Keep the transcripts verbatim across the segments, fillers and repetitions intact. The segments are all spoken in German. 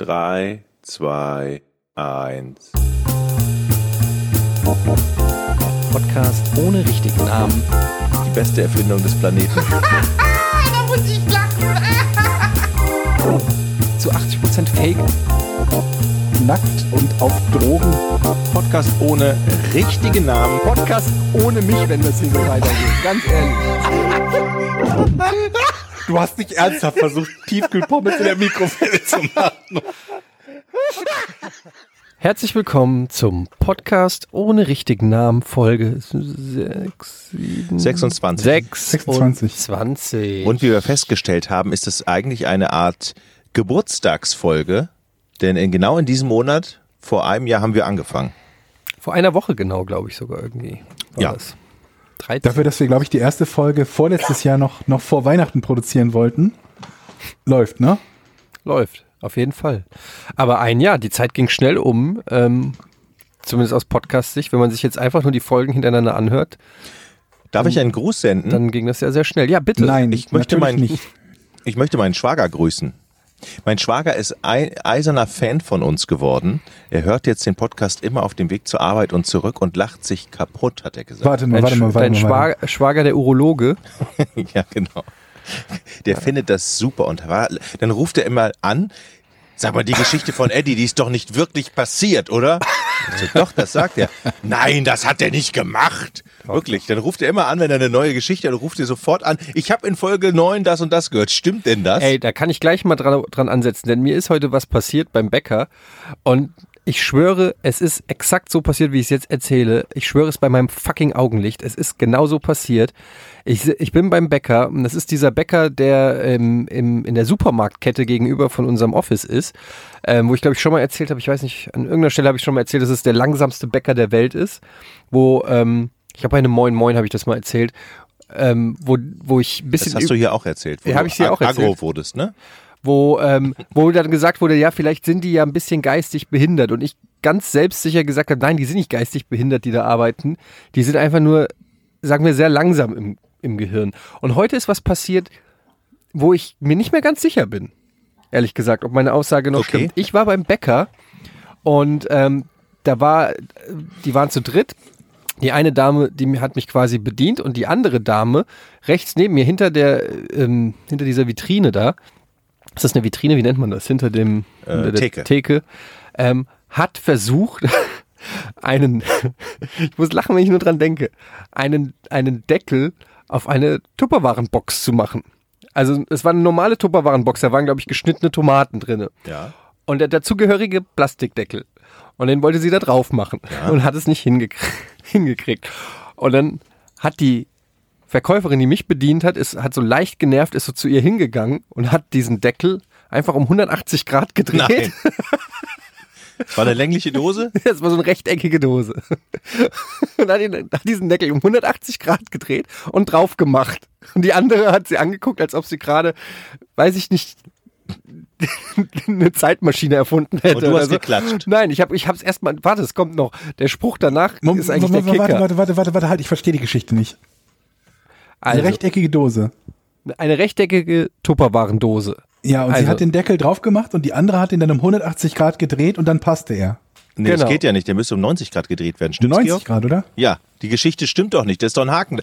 drei, zwei, eins. Podcast ohne richtigen Namen. Die beste Erfindung des Planeten. Da muss ich lachen. Zu achtzig Prozent Fake. Nackt und auf Drogen. Podcast ohne richtigen Namen. Podcast ohne mich, wenn das hier so weitergeht. Ganz ehrlich. Du hast nicht ernsthaft versucht, Tiefkühlpommes in der Mikrowelle zu machen. Herzlich willkommen zum Podcast ohne richtigen Namen, Folge sechs, sieben, sechsundzwanzig. sechsundzwanzig. sechsundzwanzig. Und wie wir festgestellt haben, ist es eigentlich eine Art Geburtstagsfolge, denn in, genau in diesem Monat, vor einem Jahr, haben wir angefangen. Vor einer Woche genau, glaube ich sogar irgendwie. War ja. Das. dreizehn. Dafür, dass wir, glaube ich, die erste Folge vorletztes Jahr noch, noch vor Weihnachten produzieren wollten. Läuft, ne? Läuft, auf jeden Fall. Aber ein Jahr, die Zeit ging schnell um, ähm, zumindest aus Podcast-Sicht, wenn man sich jetzt einfach nur die Folgen hintereinander anhört. Darf dann, ich einen Gruß senden? Dann ging das ja sehr schnell. Ja, bitte. Nein, ich möchte, mein, nicht. Ich möchte meinen Schwager grüßen. Mein Schwager ist eiserner Fan von uns geworden. Er hört jetzt den Podcast immer auf dem Weg zur Arbeit und zurück und lacht sich kaputt, hat er gesagt. Warte mal, warte mal, warte mal. Dein Schwager, Schwager, der Urologe. Ja, genau. Der ja. findet das super. Und dann ruft er immer an, sag mal, die Geschichte von Eddie, die ist doch nicht wirklich passiert, oder? Also, doch, das sagt er. Nein, das hat er nicht gemacht. Wirklich, dann ruft er immer an, wenn er eine neue Geschichte hat, ruft er sofort an. Ich habe in Folge neun das und das gehört. Stimmt denn das? Ey, da kann ich gleich mal dran, dran ansetzen, denn mir ist heute was passiert beim Bäcker und ich schwöre, es ist exakt so passiert, wie ich es jetzt erzähle. Ich schwöre es bei meinem fucking Augenlicht. Es ist genau so passiert. Ich, ich bin beim Bäcker und das ist dieser Bäcker, der ähm, im, in der Supermarktkette gegenüber von unserem Office ist, ähm, wo ich glaube ich schon mal erzählt habe, ich weiß nicht, an irgendeiner Stelle habe ich schon mal erzählt, dass es der langsamste Bäcker der Welt ist, wo, ähm, ich habe bei einem Moin Moin, habe ich das mal erzählt, ähm, wo, wo ich ein bisschen... Das hast du hier auch erzählt, wo ja, du ich hier auch erzählt. Agro wurdest, ne? Wo, ähm, wo dann gesagt wurde, ja, vielleicht sind die ja ein bisschen geistig behindert. Und ich ganz selbstsicher gesagt habe, nein, die sind nicht geistig behindert, die da arbeiten. Die sind einfach nur, sagen wir, sehr langsam im, im Gehirn. Und heute ist was passiert, wo ich mir nicht mehr ganz sicher bin, ehrlich gesagt, ob meine Aussage noch okay. stimmt. Ich war beim Bäcker und ähm, da war, die waren zu dritt. Die eine Dame, die hat mich quasi bedient und die andere Dame rechts neben mir, hinter der, ähm, hinter dieser Vitrine da, ist das eine Vitrine, wie nennt man das, hinter dem äh, hinter der Theke, Theke ähm, hat versucht, einen, ich muss lachen, wenn ich nur dran denke, einen, einen Deckel auf eine Tupperwarenbox zu machen. Also es war eine normale Tupperwarenbox, da waren, glaube ich, geschnittene Tomaten drin. Ja. Und der dazugehörige Plastikdeckel. Und den wollte sie da drauf machen ja. und hat es nicht hingekrie- hingekriegt. Und dann hat die Verkäuferin, die mich bedient hat, ist, hat so leicht genervt, ist so zu ihr hingegangen und hat diesen Deckel einfach um hundertachtzig Grad gedreht. Nein. Das war eine längliche Dose? Das war so eine rechteckige Dose. Und hat, ihn, hat diesen Deckel um hundertachtzig Grad gedreht und drauf gemacht. Und die andere hat sie angeguckt, als ob sie gerade, weiß ich nicht, eine Zeitmaschine erfunden hätte. Und du hast so geklatscht. Nein, ich habe ich hab's erstmal, warte, es kommt noch. Der Spruch danach Mom, ist eigentlich Mom, der Kicker. Warte, warte, warte, warte, halt, ich verstehe die Geschichte nicht. Also, eine rechteckige Dose. Eine rechteckige Tupperwarendose. Ja, und also. Sie hat den Deckel drauf gemacht und die andere hat ihn dann um hundertachtzig Grad gedreht und dann passte er. Nee, genau. Das geht ja nicht, der müsste um neunzig Grad gedreht werden, stimmt's? neunzig Grad, oder? Ja, die Geschichte stimmt doch nicht, das ist doch ein Haken.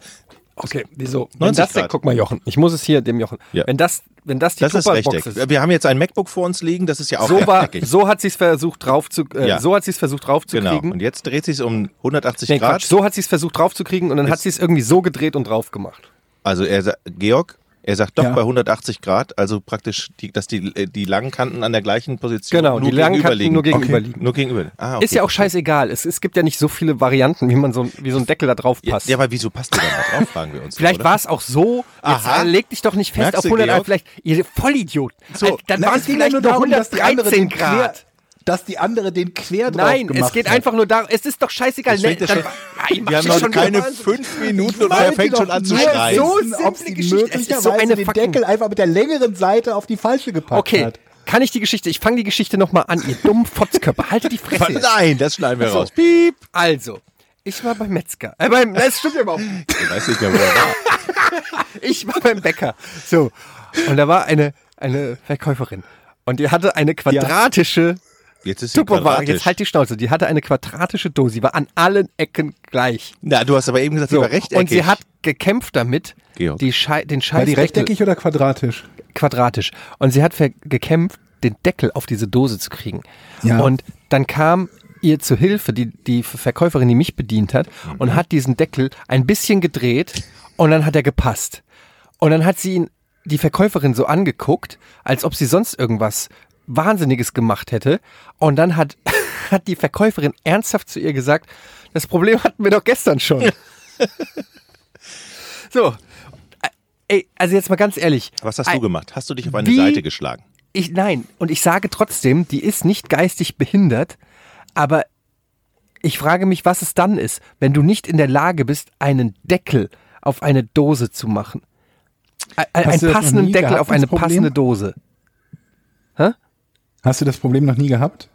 Okay, wieso? Wenn das der, guck mal, Jochen, ich muss es hier dem Jochen. Ja. Wenn das, wenn das die Tupperbox ist. Wir haben jetzt ein MacBook vor uns liegen, das ist ja auch so rechteckig. War, so hat sie es versucht drauf zu, äh, ja. so hat sie es versucht drauf zu genau. kriegen. Und jetzt dreht sie es um hundertachtzig nee, Grad. Quatsch. So hat sie es versucht drauf zu kriegen und dann ist, hat sie es irgendwie so gedreht und drauf gemacht. Also er, Georg, er sagt doch ja. bei hundertachtzig Grad, also praktisch, die, dass die, die langen Kanten an der gleichen Position genau, nur die langen Kanten nur gegenüber liegen. Okay. Nur gegenüber. Ah, okay. Ist ja auch scheißegal. Es, es gibt ja nicht so viele Varianten, wie man so, wie so ein Deckel da drauf passt. Ja, ja aber wieso passt der da drauf, fragen wir uns. Vielleicht war es auch so, jetzt aha. leg dich doch nicht fest merkst auf hundertachtzig, vielleicht, ihr Vollidioten. So, also, dann war es vielleicht nur hundertdreizehn Grad. Dass die andere den quer drauf nein, gemacht hat. Nein, es geht hat. einfach nur darum, es ist doch scheißegal. Ne, dann, nein, wir haben noch keine fünf Minuten und er fängt schon an zu schreien. So simple Geschichte, es ist so eine den Deckel einfach mit der längeren Seite auf die falsche gepackt okay. hat. Kann ich die Geschichte, ich fange die Geschichte nochmal an, ihr dummen Fotzköpfe, haltet die Fresse. Nein, das schneiden wir also, raus. Piep. Also, ich war beim Metzger, äh, beim, das stimmt ja überhaupt nicht. Ich weiß nicht mehr, wo er war. Ich war beim Bäcker, so. Und da war eine, eine Verkäuferin. Und die hatte eine quadratische... Ja. Jetzt ist sie quadratisch. Jetzt halt die Schnauze. Die hatte eine quadratische Dose. Sie war an allen Ecken gleich. Na, du hast aber eben gesagt, so. Sie war rechteckig. Und sie hat gekämpft damit, Georg. Die Schei- den Scheiß... War die rechteckig Deckel- oder quadratisch? Quadratisch. Und sie hat ver- gekämpft, den Deckel auf diese Dose zu kriegen. Ja. Und dann kam ihr zu Hilfe, die, die Verkäuferin, die mich bedient hat, mhm. und hat diesen Deckel ein bisschen gedreht und dann hat er gepasst. Und dann hat sie ihn, die Verkäuferin, so angeguckt, als ob sie sonst irgendwas Wahnsinniges gemacht hätte. Und dann hat, hat die Verkäuferin ernsthaft zu ihr gesagt, das Problem hatten wir doch gestern schon. So. Ey, also jetzt mal ganz ehrlich. Was hast du gemacht? Hast du dich auf eine wie, Seite geschlagen? Ich, nein. Und ich sage trotzdem, die ist nicht geistig behindert. Aber ich frage mich, was es dann ist, wenn du nicht in der Lage bist, einen Deckel auf eine Dose zu machen. Einen passenden Deckel auf eine passende Dose. Hä? Hast du das Problem noch nie gehabt?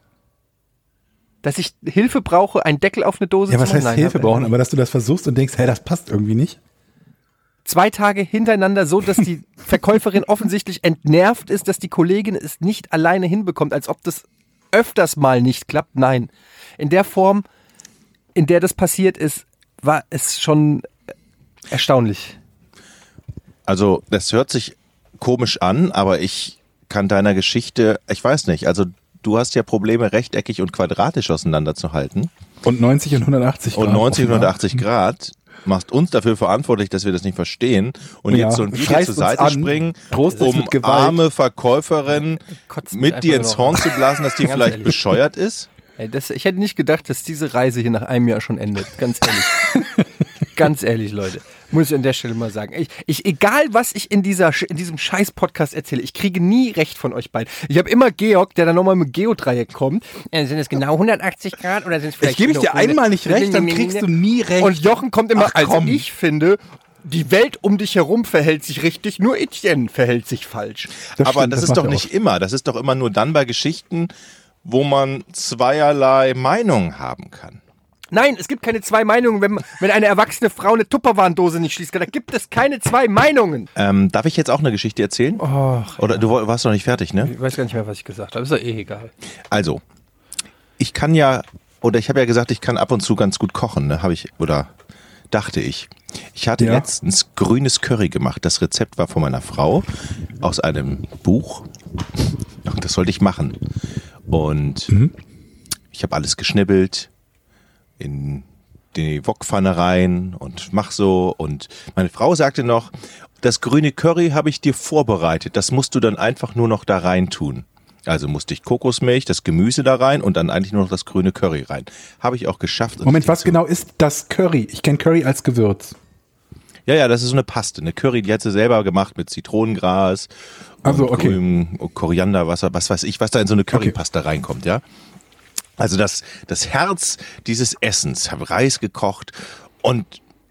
Dass ich Hilfe brauche, einen Deckel auf eine Dose zu machen? Ja, was heißt Hilfe brauchen? Aber dass du das versuchst und denkst, hey, das passt irgendwie nicht. Zwei Tage hintereinander so, dass die Verkäuferin offensichtlich entnervt ist, dass die Kollegin es nicht alleine hinbekommt, als ob das öfters mal nicht klappt. Nein, in der Form, in der das passiert ist, war es schon erstaunlich. Also das hört sich komisch an, aber ich kann deiner Geschichte, ich weiß nicht, also du hast ja Probleme rechteckig und quadratisch auseinanderzuhalten. Und neunzig und hundertachtzig Grad. Und neunzig und hundertachtzig Grad. Machst uns dafür verantwortlich, dass wir das nicht verstehen und ja, jetzt so ein Video zur Seite springen, um arme Verkäuferin Kotzt mit dir ins Horn zu blasen, dass die vielleicht ehrlich. bescheuert ist? Ey, das, ich hätte nicht gedacht, dass diese Reise hier nach einem Jahr schon endet, ganz ehrlich. Ganz ehrlich, Leute, muss ich an der Stelle mal sagen. Ich, ich, egal, was ich in, dieser, in diesem Scheiß-Podcast erzähle, ich kriege nie recht von euch beiden. Ich habe immer Georg, der dann nochmal mit Geodreieck kommt. Äh, sind es genau hundertachtzig Grad oder sind es vielleicht... Ich gebe ich dir einmal nicht recht, dann kriegst du nie recht. Und Jochen kommt immer, Ach, also ich finde, die Welt um dich herum verhält sich richtig, nur Etienne verhält sich falsch. Das Aber stimmt, das, das ist doch nicht oft. immer, das ist doch immer nur dann bei Geschichten, wo man zweierlei Meinungen haben kann. Nein, es gibt keine zwei Meinungen, wenn, wenn eine erwachsene Frau eine Tupperwarendose nicht schließt. Da gibt es keine zwei Meinungen. Ähm, darf ich jetzt auch eine Geschichte erzählen? Och, Oder ja. Du warst noch nicht fertig, ne? Ich weiß gar nicht mehr, was ich gesagt habe. Ist doch eh egal. Also, ich kann ja, oder ich habe ja gesagt, ich kann ab und zu ganz gut kochen, ne? Habe ich, oder dachte ich. Ich hatte ja. letztens grünes Curry gemacht. Das Rezept war von meiner Frau aus einem Buch. Das sollte ich machen. Und mhm. ich habe alles geschnibbelt. In die Wokpfanne rein und mach so. Und meine Frau sagte noch, das grüne Curry habe ich dir vorbereitet. Das musst du dann einfach nur noch da rein tun. Also musste ich Kokosmilch, das Gemüse da rein und dann eigentlich nur noch das grüne Curry rein. Habe ich auch geschafft. Moment, was genau ist das Curry? Ich kenne Curry als Gewürz. Ja, ja, das ist so eine Paste. Eine Curry, die hat sie selber gemacht mit Zitronengras also, und okay. grünem Korianderwasser, was weiß ich, was da in so eine Currypaste okay. reinkommt, ja. Also das, das Herz dieses Essens, habe Reis gekocht und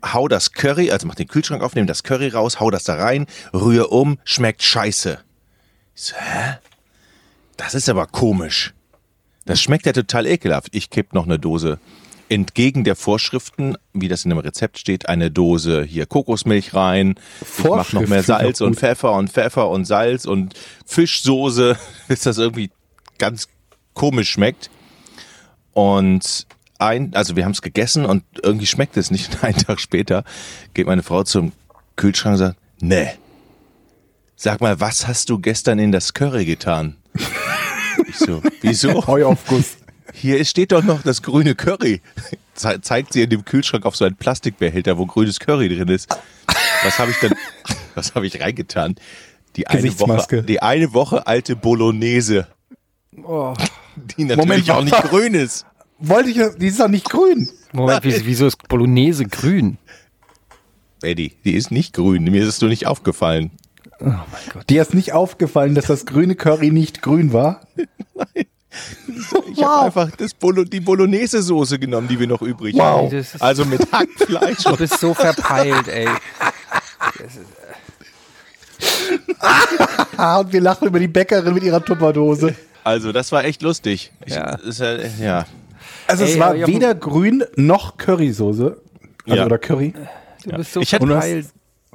hau das Curry, also mach den Kühlschrank auf, nehm das Curry raus, hau das da rein, rühre um, schmeckt scheiße. Ich so, hä? Das ist aber komisch. Das schmeckt ja total ekelhaft. Ich kipp noch eine Dose, entgegen der Vorschriften, wie das in dem Rezept steht, eine Dose hier Kokosmilch rein, ich mach noch mehr Salz und Pfeffer und Pfeffer und Salz und Fischsoße, bis das irgendwie ganz komisch schmeckt. Und ein, also wir haben es gegessen und irgendwie schmeckt es nicht. Und einen Tag später geht meine Frau zum Kühlschrank und sagt, nee, sag mal, was hast du gestern in das Curry getan? Ich so, wieso? Heuaufguss. Hier steht doch noch das grüne Curry. Ze- zeigt sie in dem Kühlschrank auf so einen Plastikbehälter, wo grünes Curry drin ist. Was habe ich denn, was habe ich reingetan? Die eine Woche, die eine Woche alte Bolognese. Oh. Die natürlich Moment, auch nicht grün ist. Wollte ich, die ist doch nicht grün. Moment, wieso ist Bolognese grün? Eddie, die ist nicht grün. Mir ist es nur nicht aufgefallen. Oh mein Gott. Dir ist nicht aufgefallen, dass das grüne Curry nicht grün war? Nein. Ich wow. habe einfach das Bolo- die Bolognese-Soße genommen, die wir noch übrig wow. haben. Also mit Hackfleisch. Du bist so verpeilt, ey. Das ist und wir lachen über die Bäckerin mit ihrer Tupperdose. Also das war echt lustig. Ich, ja. Ist ja, ja. Also es Ey, war weder grün noch Currysoße. Also ja. Oder Curry. Du bist so verpeilt.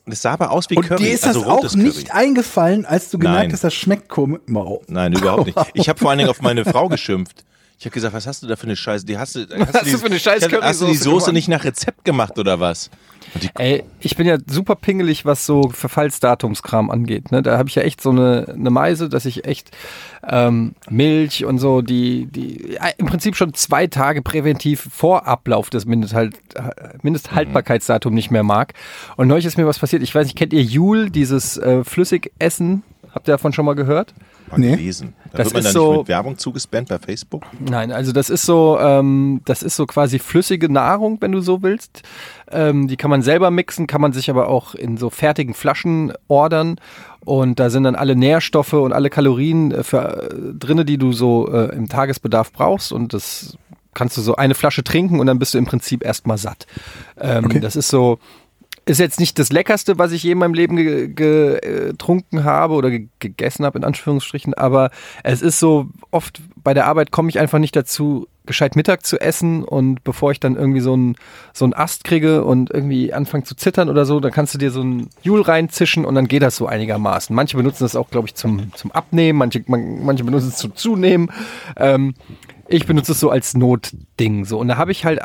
Das sah aber aus wie Curry. Und dir ist also das auch nicht Curry. Eingefallen, als du gemerkt Nein. hast, das schmeckt komisch. Wow. Nein, überhaupt nicht. Ich habe vor allen Dingen auf meine Frau geschimpft. Ich habe gesagt, was hast du da für eine Scheiße? Die hast du, hast was du die, für eine Scheiß Curry hast du die Soße gemacht? Nicht nach Rezept gemacht oder was? Ey, ich bin ja super pingelig, was so Verfallsdatumskram angeht. Ne? Da habe ich ja echt so eine, eine Meise, dass ich echt ähm, Milch und so, die, die ja, im Prinzip schon zwei Tage präventiv vor Ablauf des Mindesthalt, Mindesthaltbarkeitsdatum nicht mehr mag. Und neulich ist mir was passiert. Ich weiß nicht, kennt ihr Jul, dieses äh, Flüssigessen? Habt ihr davon schon mal gehört? Mal nee. Gelesen. Da das wird man dann so, nicht mit Werbung zugespannt bei Facebook? Nein, also das ist so, ähm, das ist so quasi flüssige Nahrung, wenn du so willst. Ähm, die kann man selber mixen, kann man sich aber auch in so fertigen Flaschen ordern. Und da sind dann alle Nährstoffe und alle Kalorien äh, für, äh, drinne, die du so äh, im Tagesbedarf brauchst. Und das kannst du so eine Flasche trinken und dann bist du im Prinzip erstmal satt. Ähm, okay. Das ist so... Ist jetzt nicht das Leckerste, was ich je in meinem Leben ge- ge- getrunken habe oder ge- gegessen habe, in Anführungsstrichen. Aber es ist so, oft bei der Arbeit komme ich einfach nicht dazu, gescheit Mittag zu essen. Und bevor ich dann irgendwie so einen so einen Ast kriege und irgendwie anfange zu zittern oder so, dann kannst du dir so einen Jul reinzischen und dann geht das so einigermaßen. Manche benutzen das auch, glaube ich, zum, zum Abnehmen, manche, man, manche benutzen es zum Zunehmen. Ähm, ich benutze es so als Notding. So. Und da habe ich halt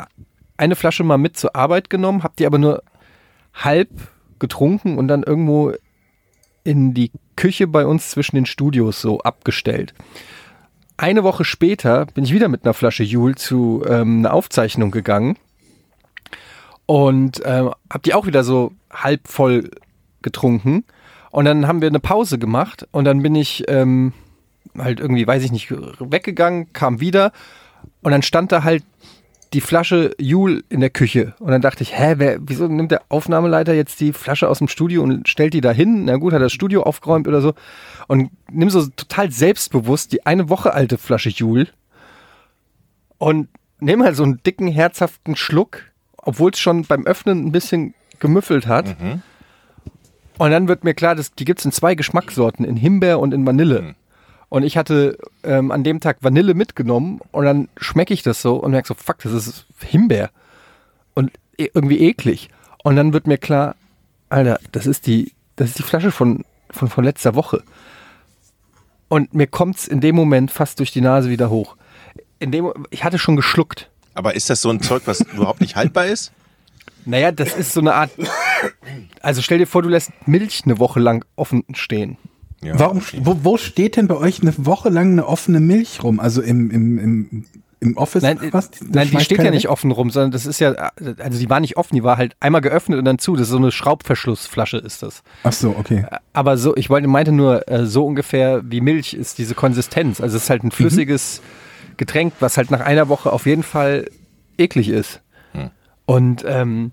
eine Flasche mal mit zur Arbeit genommen, habe die aber nur halb getrunken und dann irgendwo in die Küche bei uns zwischen den Studios so abgestellt. Eine Woche später bin ich wieder mit einer Flasche Jul zu ähm, einer Aufzeichnung gegangen und ähm, habe die auch wieder so halb voll getrunken. Und dann haben wir eine Pause gemacht und dann bin ich ähm, halt irgendwie, weiß ich nicht, weggegangen, kam wieder und dann stand da halt die Flasche Jul in der Küche. Und dann dachte ich, hä, wer, wieso nimmt der Aufnahmeleiter jetzt die Flasche aus dem Studio und stellt die da hin? Na gut, hat das Studio aufgeräumt oder so. Und nimm so total selbstbewusst die eine Woche alte Flasche Jul und nimm halt so einen dicken, herzhaften Schluck, obwohl es schon beim Öffnen ein bisschen gemüffelt hat. Mhm. Und dann wird mir klar, das, die gibt es in zwei Geschmackssorten, in Himbeer und in Vanille. Mhm. Und ich hatte ähm, an dem Tag Vanille mitgenommen und dann schmecke ich das so und merke so, fuck, das ist Himbeer und e- irgendwie eklig. Und dann wird mir klar, Alter, das ist die, das ist die Flasche von, von, von letzter Woche. Und mir kommt es in dem Moment fast durch die Nase wieder hoch. In dem, ich hatte schon geschluckt. Aber ist das so ein Zeug, was überhaupt nicht haltbar ist? Naja, das ist so eine Art, also stell dir vor, du lässt Milch eine Woche lang offen stehen. Ja, warum, okay. wo, wo steht denn bei euch eine Woche lang eine offene Milch rum? Also im, im, im, im Office? Nein, was? Nein, die steht ja nicht offen rum, sondern das ist ja, also die war nicht offen, die war halt einmal geöffnet und dann zu. Das ist so eine Schraubverschlussflasche ist das. Ach so, okay. Aber so, ich wollte, meinte nur, so ungefähr wie Milch ist diese Konsistenz. Also es ist halt ein flüssiges mhm. Getränk, was halt nach einer Woche auf jeden Fall eklig ist. Hm. Und, ähm,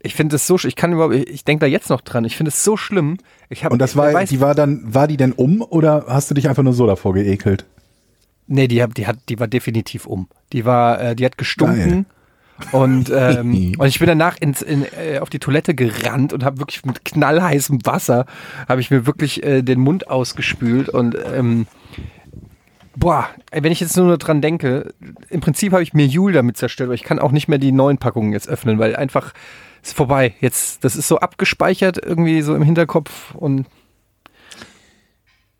ich finde es so, ich kann überhaupt, ich denke da jetzt noch dran. Ich finde es so schlimm. Ich hab, und das war, weiß, die war dann, war die denn um oder hast du dich einfach nur so davor geekelt? Nee, die, die hat, die war definitiv um. Die war, die hat gestunken Nein. und ähm, und ich bin danach ins, in, äh, auf die Toilette gerannt und habe wirklich mit knallheißem Wasser habe ich mir wirklich äh, den Mund ausgespült und ähm, boah, wenn ich jetzt nur dran denke, im Prinzip habe ich mir Jul damit zerstört, aber ich kann auch nicht mehr die neuen Packungen jetzt öffnen, weil einfach ist vorbei. Jetzt, das ist so abgespeichert irgendwie so im Hinterkopf und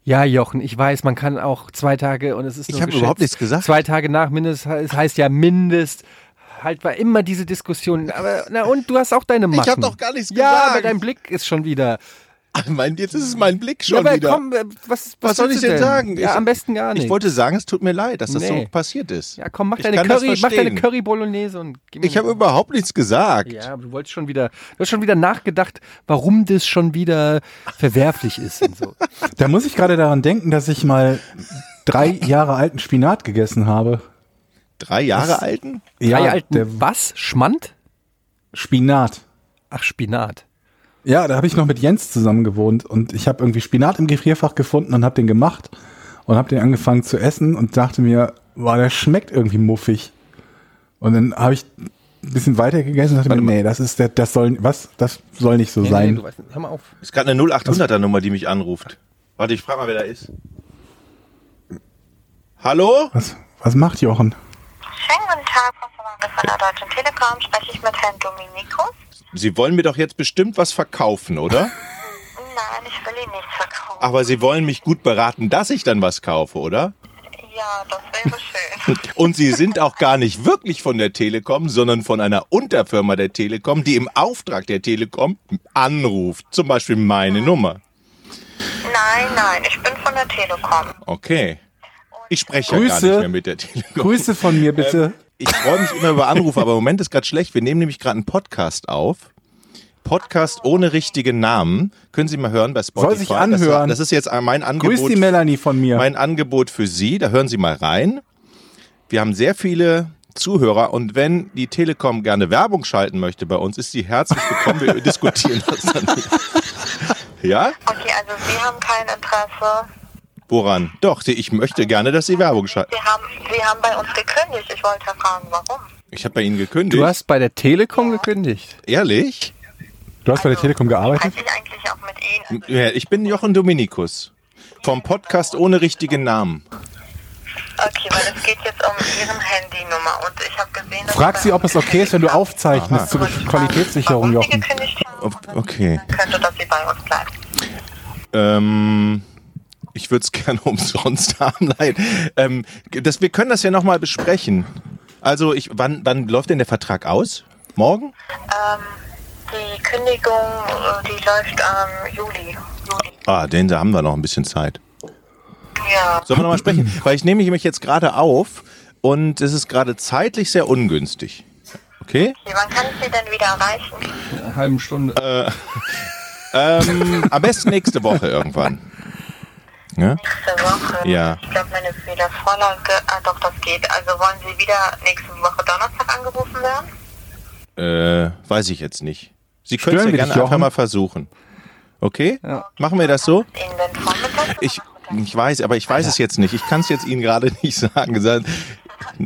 ja, Jochen, ich weiß, man kann auch zwei Tage und es ist nur Ich habe überhaupt nichts gesagt. Zwei Tage nach Mindest, es heißt ja Mindest, halt war immer diese Diskussion, aber na und, du hast auch deine Macken. Ich habe doch gar nichts ja, gesagt. Ja, aber dein Blick ist schon wieder... Mein, jetzt ist es mein Blick schon ja, wieder. Komm, was, was, was soll ich denn sagen? Ja, ich, am besten gar nicht. Ich wollte sagen, es tut mir leid, dass das nee. so passiert ist. Ja, komm, mach ich deine Curry, mach deine Curry Bolognese und gib mir. Ich habe überhaupt nichts gesagt. Ja, aber du wolltest schon wieder, du hast schon wieder nachgedacht, warum das schon wieder verwerflich ist und so. Da muss ich gerade daran denken, dass ich mal drei Jahre alten Spinat gegessen habe. Drei Jahre was? alten? Ja, drei alten der was? Schmand? Spinat. Ach, Spinat. Ja, da habe ich noch mit Jens zusammen gewohnt und ich habe irgendwie Spinat im Gefrierfach gefunden und habe den gemacht und habe den angefangen zu essen und dachte mir, boah, der schmeckt irgendwie muffig. Und dann habe ich ein bisschen weiter gegessen und dachte Warte mir, mal. nee, das ist der, das soll, was, das soll nicht so nee, sein. Nee, du weißt nicht. Hör mal auf. Ist gerade eine null achthunderter Nummer, die mich anruft. Warte, ich frage mal, wer da ist. Hallo? Was, was macht Jochen? Schönen guten Tag, Frau bin von der Deutschen Telekom, spreche ich mit Herrn Dominikus. Sie wollen mir doch jetzt bestimmt was verkaufen, oder? Nein, ich will Ihnen nichts verkaufen. Aber Sie wollen mich gut beraten, dass ich dann was kaufe, oder? Ja, das wäre schön. Und Sie sind auch gar nicht wirklich von der Telekom, sondern von einer Unterfirma der Telekom, die im Auftrag der Telekom anruft. Zum Beispiel meine hm. Nummer. Nein, nein, ich bin von der Telekom. Okay. Ich spreche Grüße, ja gar nicht mehr mit der Telekom. Grüße von mir bitte. Ähm, ich freue mich immer über Anrufe, aber im Moment ist gerade schlecht. Wir nehmen nämlich gerade einen Podcast auf. Podcast ohne richtigen Namen. Können Sie mal hören bei Spotify. Soll sich anhören. Das, das ist jetzt mein Angebot. Grüß die Melanie von mir. Mein Angebot für Sie. Da hören Sie mal rein. Wir haben sehr viele Zuhörer und wenn die Telekom gerne Werbung schalten möchte bei uns, ist sie herzlich willkommen. Wir diskutieren das dann. Ja? Okay, also Sie haben kein Interesse. Woran? Doch, ich möchte gerne, dass Sie Werbung schalten. Sie haben, Sie haben bei uns gekündigt. Ich wollte fragen, warum. Ich habe bei Ihnen gekündigt. Du hast bei der Telekom ja. gekündigt? Ehrlich? Du hast also, bei der Telekom gearbeitet? Ich eigentlich auch mit Ihnen. Also ja, ich bin Jochen Dominikus. Vom Podcast ohne richtigen Namen. Okay, weil es geht jetzt um Ihren Handynummer und ich habe gesehen, dass frag sie, ob es okay ist, wenn du aufzeichnest aha. zur Qualitätssicherung, Jochen. Sie gekündigt haben, okay. Dann könnte, dass Sie bei uns bleiben. Ähm... Ich würde es gerne umsonst haben. Nein. Ähm, das, wir können das ja nochmal besprechen. Also, ich, wann, wann läuft denn der Vertrag aus? Morgen? Ähm, die Kündigung, die läuft am ähm, Juli. Juli. Ah, den da haben wir noch ein bisschen Zeit. Ja. Sollen wir nochmal sprechen? Weil ich nehme mich jetzt gerade auf und es ist gerade zeitlich sehr ungünstig. Okay? Okay, wann kann ich Sie denn wieder erreichen? In einer halben Stunde. Äh, ähm, am besten nächste Woche irgendwann. Ja? Nächste Woche. Ja. Ich glaube, meine Fehlervorlage. Ah, doch, das geht. Also wollen Sie wieder nächste Woche Donnerstag angerufen werden? Äh, weiß ich jetzt nicht. Sie können es ja gerne einfach mal versuchen. Okay? Ja. Okay. Machen wir das so? Ich, ich weiß, aber ich weiß ja. es jetzt nicht. Ich kann es jetzt Ihnen gerade nicht sagen. Ja. Wie soll ich Sie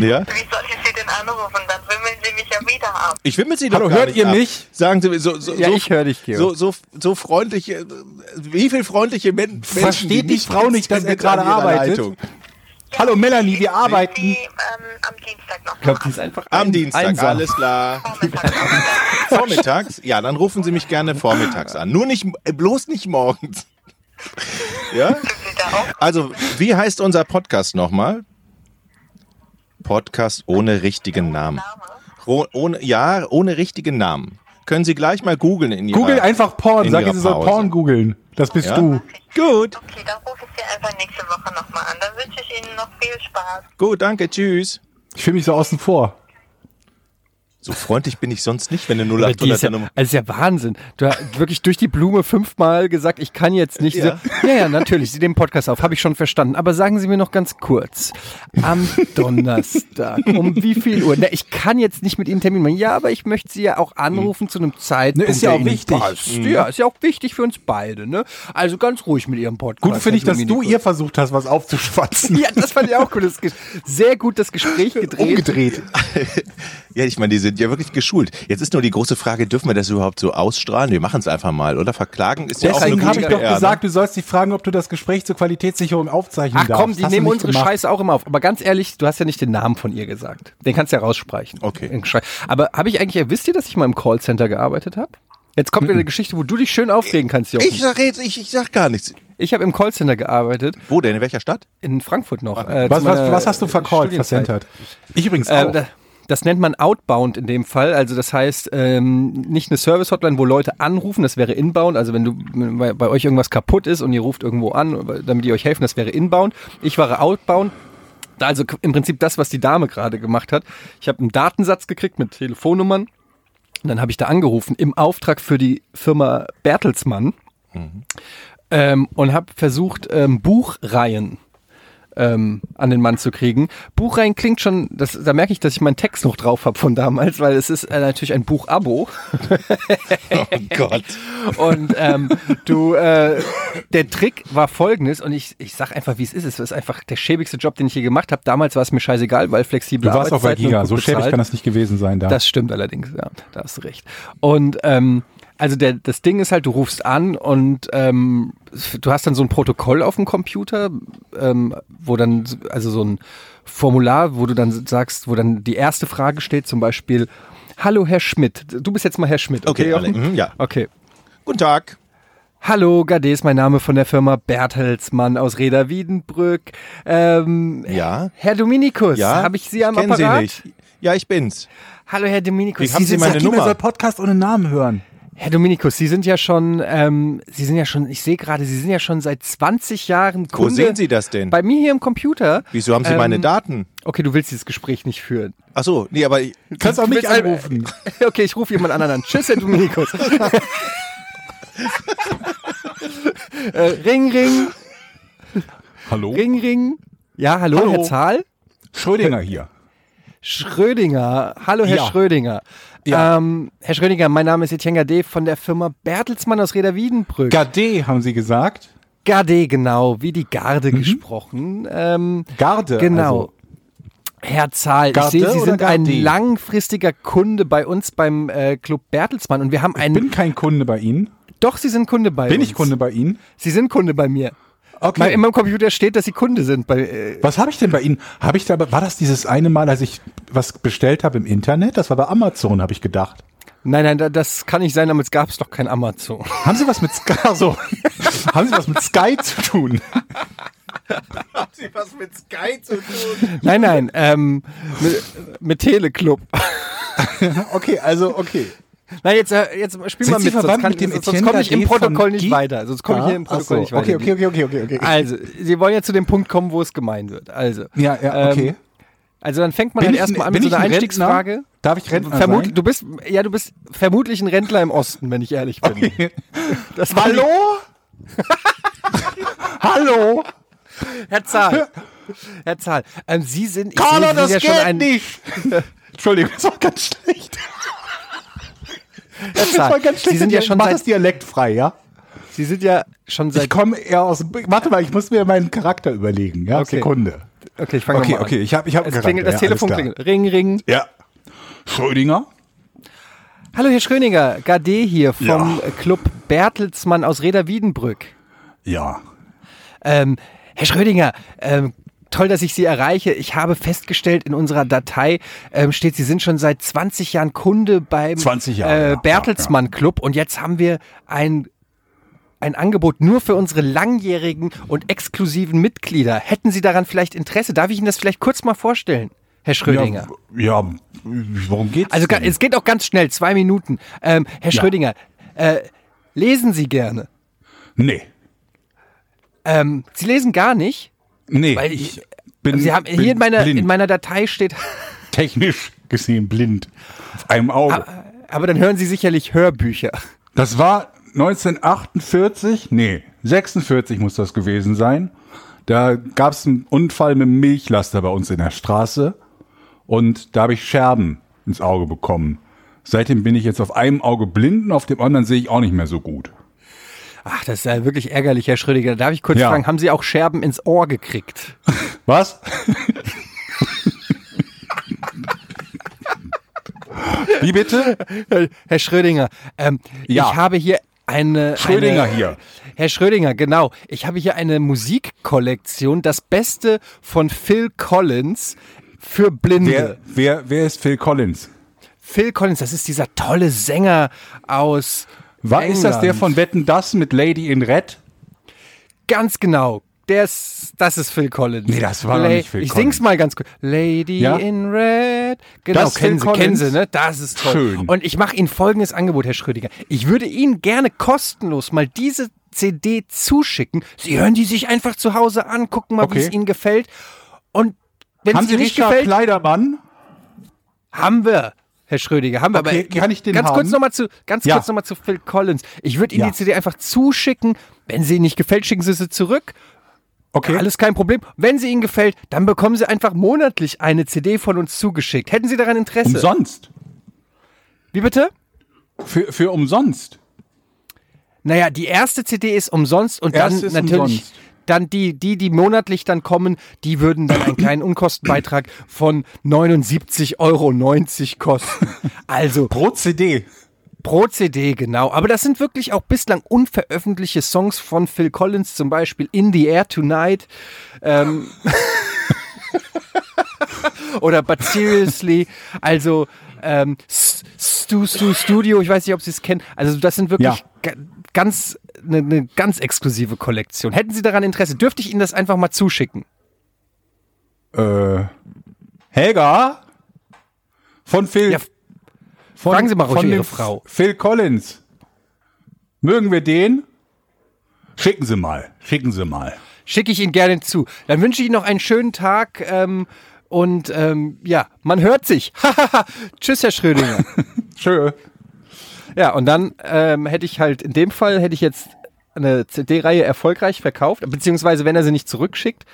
denn anrufen? Dann wimmeln Sie mich ja wieder ab. Ich wimmel Sie doch Hallo, gar nicht Hallo, hört ihr mich? Sagen Sie mir, so, so, ja, so, ich höre dich, Georg. So, so, so freundliche... Wie viel freundliche Menschen... Versteht die Frau nicht, dass er gerade arbeitet? Ja, hallo Melanie, wir arbeiten. Die, ähm, am Dienstag noch. Ich glaube, die ist einfach ein, am Dienstag, einsam. Alles klar. Vormittags. Vormittags? Ja, dann rufen Sie mich gerne vormittags an. Nur nicht, bloß nicht morgens. Ja? Also, wie heißt unser Podcast nochmal? Podcast ohne richtigen Namen. Ro- ohne, ja, ohne richtigen Namen. Können Sie gleich mal googeln in Ihrer Pause. Google einfach Porn. Sagen Sie, soll Porn googeln. Das bist ja? du. Gut. Okay, dann rufe ich Sie einfach nächste Woche nochmal an. Dann wünsche ich Ihnen noch viel Spaß. Gut, danke. Tschüss. Ich fühle mich so außen vor. So freundlich bin ich sonst nicht, wenn eine null acht hundert ja, Nummer... Das ist ja Wahnsinn. Du hast wirklich durch die Blume fünfmal gesagt, ich kann jetzt nicht... Ja, so, ja, ja, natürlich, Sie nehmen Podcast auf, habe ich schon verstanden. Aber sagen Sie mir noch ganz kurz, am Donnerstag, um wie viel Uhr? Na, ich kann jetzt nicht mit Ihnen Termin machen. Ja, aber ich möchte Sie ja auch anrufen zu einem Zeitpunkt, ne, ist ja auch wichtig. Mhm. Ja, ist ja auch wichtig für uns beide. Ne? Also ganz ruhig mit Ihrem Podcast. Gut finde ich, dass du ihr versucht hast, was aufzuschwatzen. Ja, das fand ich auch cool. Das Ges- sehr gut das Gespräch gedreht. Umgedreht. Ja, ich meine, diese sind ja wirklich geschult. Jetzt ist nur die große Frage, dürfen wir das überhaupt so ausstrahlen? Wir machen es einfach mal, oder? Verklagen ist ja auch eine gute P R. Deswegen habe ich doch gesagt, ne? Du sollst dich fragen, ob du das Gespräch zur Qualitätssicherung aufzeichnen darfst. Ach komm, die nehmen unsere Scheiße auch immer auf. Aber ganz ehrlich, du hast ja nicht den Namen von ihr gesagt. Den kannst du ja raussprechen. Okay. Aber habe ich eigentlich, wisst ihr, dass ich mal im Callcenter gearbeitet habe? Jetzt kommt wieder eine Geschichte, wo du dich schön aufregen kannst, Jochen. Ich sag jetzt, ich, ich sag gar nichts. Ich habe im Callcenter gearbeitet. Wo denn? In welcher Stadt? In Frankfurt noch. Äh, was, was, was hast du vercallt, versentert? Ich übrigens auch. Äh, da, Das nennt man Outbound in dem Fall, also das heißt ähm, nicht eine Service-Hotline, wo Leute anrufen, das wäre Inbound, also wenn du bei, bei euch irgendwas kaputt ist und ihr ruft irgendwo an, damit die euch helfen, das wäre Inbound. Ich war Outbound, also im Prinzip das, was die Dame gerade gemacht hat. Ich habe einen Datensatz gekriegt mit Telefonnummern und dann habe ich da angerufen im Auftrag für die Firma Bertelsmann mhm. ähm, und habe versucht, ähm, Buchreihen Ähm, an den Mann zu kriegen. Buchreihen klingt schon, das, da merke ich, dass ich meinen Text noch drauf habe von damals, weil es ist äh, natürlich ein Buchabo. Oh Gott. Und ähm, du, äh, der Trick war folgendes und ich, ich sag einfach, wie es ist. Es ist einfach der schäbigste Job, den ich je gemacht habe. Damals war es mir scheißegal, weil flexible Arbeitszeiten. Du warst auch bei Giga, so schäbig kann das nicht gewesen sein da. Das stimmt allerdings, ja, da hast du recht. Und ähm, Also der, das Ding ist halt, du rufst an und ähm, du hast dann so ein Protokoll auf dem Computer, ähm, wo dann, also so ein Formular, wo du dann sagst, wo dann die erste Frage steht, zum Beispiel, hallo Herr Schmidt, du bist jetzt mal Herr Schmidt. Okay, okay, mhm, ja. Okay. Guten Tag. Hallo, Gardé ist mein Name von der Firma Bertelsmann aus Rheda-Wiedenbrück. Ähm, ja. Herr Dominikus, ja? Habe ich Sie am ich kenn Apparat? Sie nicht. Ja, ich bin's. Hallo, Herr Dominikus. Ich habe Sie meine Nummer. Ich soll Podcast ohne Namen hören. Herr Dominikus, Sie sind ja schon, ähm, Sie sind ja schon, ich sehe gerade, Sie sind ja schon seit zwanzig Jahren Kunde. Wo sehen Sie das denn? Bei mir hier im Computer. Wieso haben Sie ähm, meine Daten? Okay, du willst dieses Gespräch nicht führen. Ach so, nee, aber ich, du kannst auch mich anrufen. Okay, ich rufe jemand anderen an. Tschüss, Herr Dominikus. äh, Ring, Ring. Hallo? Ring, Ring. Ja, hallo, hallo. Herr Zahl? Schrödinger hier. Schrödinger. Hallo, Herr ja. Schrödinger. Ja. Ähm, Herr Schrödinger, mein Name ist Etienne Gardé von der Firma Bertelsmann aus Rheda-Wiedenbrück. Gardé, haben Sie gesagt? Gardé, genau, wie die Garde mhm. gesprochen. Ähm, Garde, genau. Also. Herr Zahl, Garde, ich sehe, Sie sind Gardé? Ein langfristiger Kunde bei uns beim äh, Club Bertelsmann. Und wir haben einen. Ich bin kein Kunde bei Ihnen. Doch, Sie sind Kunde bei uns. Bin ich Kunde bei Ihnen? Sie sind Kunde bei mir. Okay. Weil in meinem Computer steht, dass Sie Kunde sind. Bei, äh was habe ich denn bei Ihnen? Hab ich da, war das dieses eine Mal, als ich was bestellt habe im Internet? Das war bei Amazon, habe ich gedacht. Nein, nein, das kann nicht sein, damit gab es doch kein Amazon. Haben Sie was mit Sky, also, haben Sie was mit Sky zu tun? Haben Sie was mit Sky zu tun? Nein, nein, ähm, mit, mit Teleclub. Okay, also okay. Na, jetzt, jetzt spiel sind mal mit, sonst, kann, mit sonst komme ich im Protokoll nicht G- weiter. Sonst komme ja? ich hier im Protokoll so, nicht weiter. Okay, okay, okay, okay, okay. Also, Sie wollen ja zu dem Punkt kommen, wo es gemein wird. Also, ja, ja, okay. Ähm, also dann fängt man bin halt erstmal an mit so einer ein Einstiegsfrage. Rentner? Darf ich Rentner Vermut, sein? Du bist, ja, du bist vermutlich ein Rentler im Osten, wenn ich ehrlich bin. Okay. Das Hallo? Hallo? Herr Zahl. Herr Zahl. Ähm, Sie sind... Carlo, sehe, Sie das sind ja geht schon ein, nicht! Entschuldigung, das war ganz schlecht. Das war ganz schlecht. Sie sind ja schon seit dialektfrei, ja? Sie sind ja schon seit. Ich komme eher aus. Warte mal, ich muss mir meinen Charakter überlegen, ja? Okay. Sekunde. Okay, ich fange okay, mal okay. an. Okay, okay, ich habe ich hab einen Charakter. Klingelt, das ja, Telefon klingelt. Ring, Ring. Ja. Schrödinger? Hallo, Herr Schrödinger. Gardé hier vom ja. Club Bertelsmann aus Rheda-Wiedenbrück. Ja. Ähm, Herr Schrödinger, ähm, toll, dass ich Sie erreiche. Ich habe festgestellt, in unserer Datei ähm, steht, Sie sind schon seit zwanzig Jahren Kunde beim zwanzig Jahre, äh, ja, Bertelsmann Club. Ja, ja. Und jetzt haben wir ein, ein Angebot nur für unsere langjährigen und exklusiven Mitglieder. Hätten Sie daran vielleicht Interesse? Darf ich Ihnen das vielleicht kurz mal vorstellen, Herr Schrödinger? Ja, ja, worum geht's? Also denn? Es geht auch ganz schnell, zwei Minuten. Ähm, Herr Schrödinger, ja. äh, lesen Sie gerne? Nee. Ähm, Sie lesen gar nicht? Nee, weil ich bin, Sie haben, bin hier in meiner, blind. In meiner Datei steht... Technisch gesehen blind. Auf einem Auge. Aber, aber dann hören Sie sicherlich Hörbücher. Das war neunzehnhundertachtundvierzig, nee, sechsundvierzig muss das gewesen sein. Da gab es einen Unfall mit einem Milchlaster bei uns in der Straße. Und da habe ich Scherben ins Auge bekommen. Seitdem bin ich jetzt auf einem Auge blind und auf dem anderen sehe ich auch nicht mehr so gut. Ach, das ist ja wirklich ärgerlich, Herr Schrödinger. Darf ich kurz ja. fragen, haben Sie auch Scherben ins Ohr gekriegt? Was? Wie bitte? Herr Schrödinger, ähm, ja. ich habe hier eine... Schrödinger eine, hier. Herr Schrödinger, genau. Ich habe hier eine Musikkollektion, das Beste von Phil Collins für Blinde. Wer, wer, wer ist Phil Collins? Phil Collins, das ist dieser tolle Sänger aus... Was England. Ist das der von Wetten, das mit Lady in Red? Ganz genau. Der ist, das ist Phil Collins. Nee, das war La- noch nicht Phil ich Collins. Ich sing's mal ganz kurz. Lady ja? in Red. Genau, das kennen, Phil Sie, kennen Sie, ne? Das ist toll. Schön. Und ich mache Ihnen folgendes Angebot, Herr Schrödinger. Ich würde Ihnen gerne kostenlos mal diese C D zuschicken. Sie hören die sich einfach zu Hause an, gucken mal, okay. wie es Ihnen gefällt. Und wenn es Ihnen nicht Richard gefällt... Haben Sie Richard Kleidermann? Haben wir. Herr Schrödinger, haben wir okay, aber kann ich den ganz haben? Kurz nochmal zu, ganz ja. kurz noch mal zu Phil Collins. Ich würde Ihnen ja. die C D einfach zuschicken. Wenn sie Ihnen nicht gefällt, schicken Sie sie zurück. Okay. Alles kein Problem. Wenn sie Ihnen gefällt, dann bekommen Sie einfach monatlich eine C D von uns zugeschickt. Hätten Sie daran Interesse? Umsonst. Wie bitte? Für, für umsonst. Naja, die erste C D ist umsonst und Erst dann natürlich... Umsonst. Dann die, die, die monatlich dann kommen, die würden dann einen kleinen Unkostenbeitrag von neunundsiebzig Euro neunzig kosten. Also pro C D. Pro C D, genau. Aber das sind wirklich auch bislang unveröffentlichte Songs von Phil Collins, zum Beispiel In the Air Tonight. Ähm, oder But Seriously. Also ähm, Stu, Stu Studio, ich weiß nicht, ob Sie es kennen. Also das sind wirklich ja. g- ganz eine ne ganz exklusive Kollektion. Hätten Sie daran Interesse, dürfte ich Ihnen das einfach mal zuschicken? Äh, Helga? Von Phil... Ja. Von, Fragen Sie mal ruhig Ihre Frau. Phil Collins. Mögen wir den? Schicken Sie mal. Schicken Sie mal. Schicke ich Ihnen gerne zu. Dann wünsche ich Ihnen noch einen schönen Tag. Ähm, und ähm, ja, man hört sich. Tschüss, Herr Schrödinger. Tschö. Ja, und dann ähm, hätte ich halt, in dem Fall hätte ich jetzt eine C D-Reihe erfolgreich verkauft. Beziehungsweise, wenn er sie nicht zurückschickt.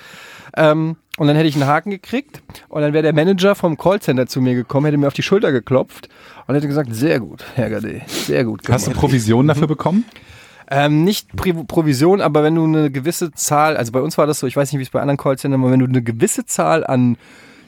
Ähm, und dann hätte ich einen Haken gekriegt und dann wäre der Manager vom Callcenter zu mir gekommen, hätte mir auf die Schulter geklopft und hätte gesagt, sehr gut, Herr Gardé, sehr gut gemacht. Hast du Provision dafür bekommen? Ähm, nicht Pri- Provision, aber wenn du eine gewisse Zahl, also bei uns war das so, ich weiß nicht, wie es bei anderen Callcentern war, wenn du eine gewisse Zahl an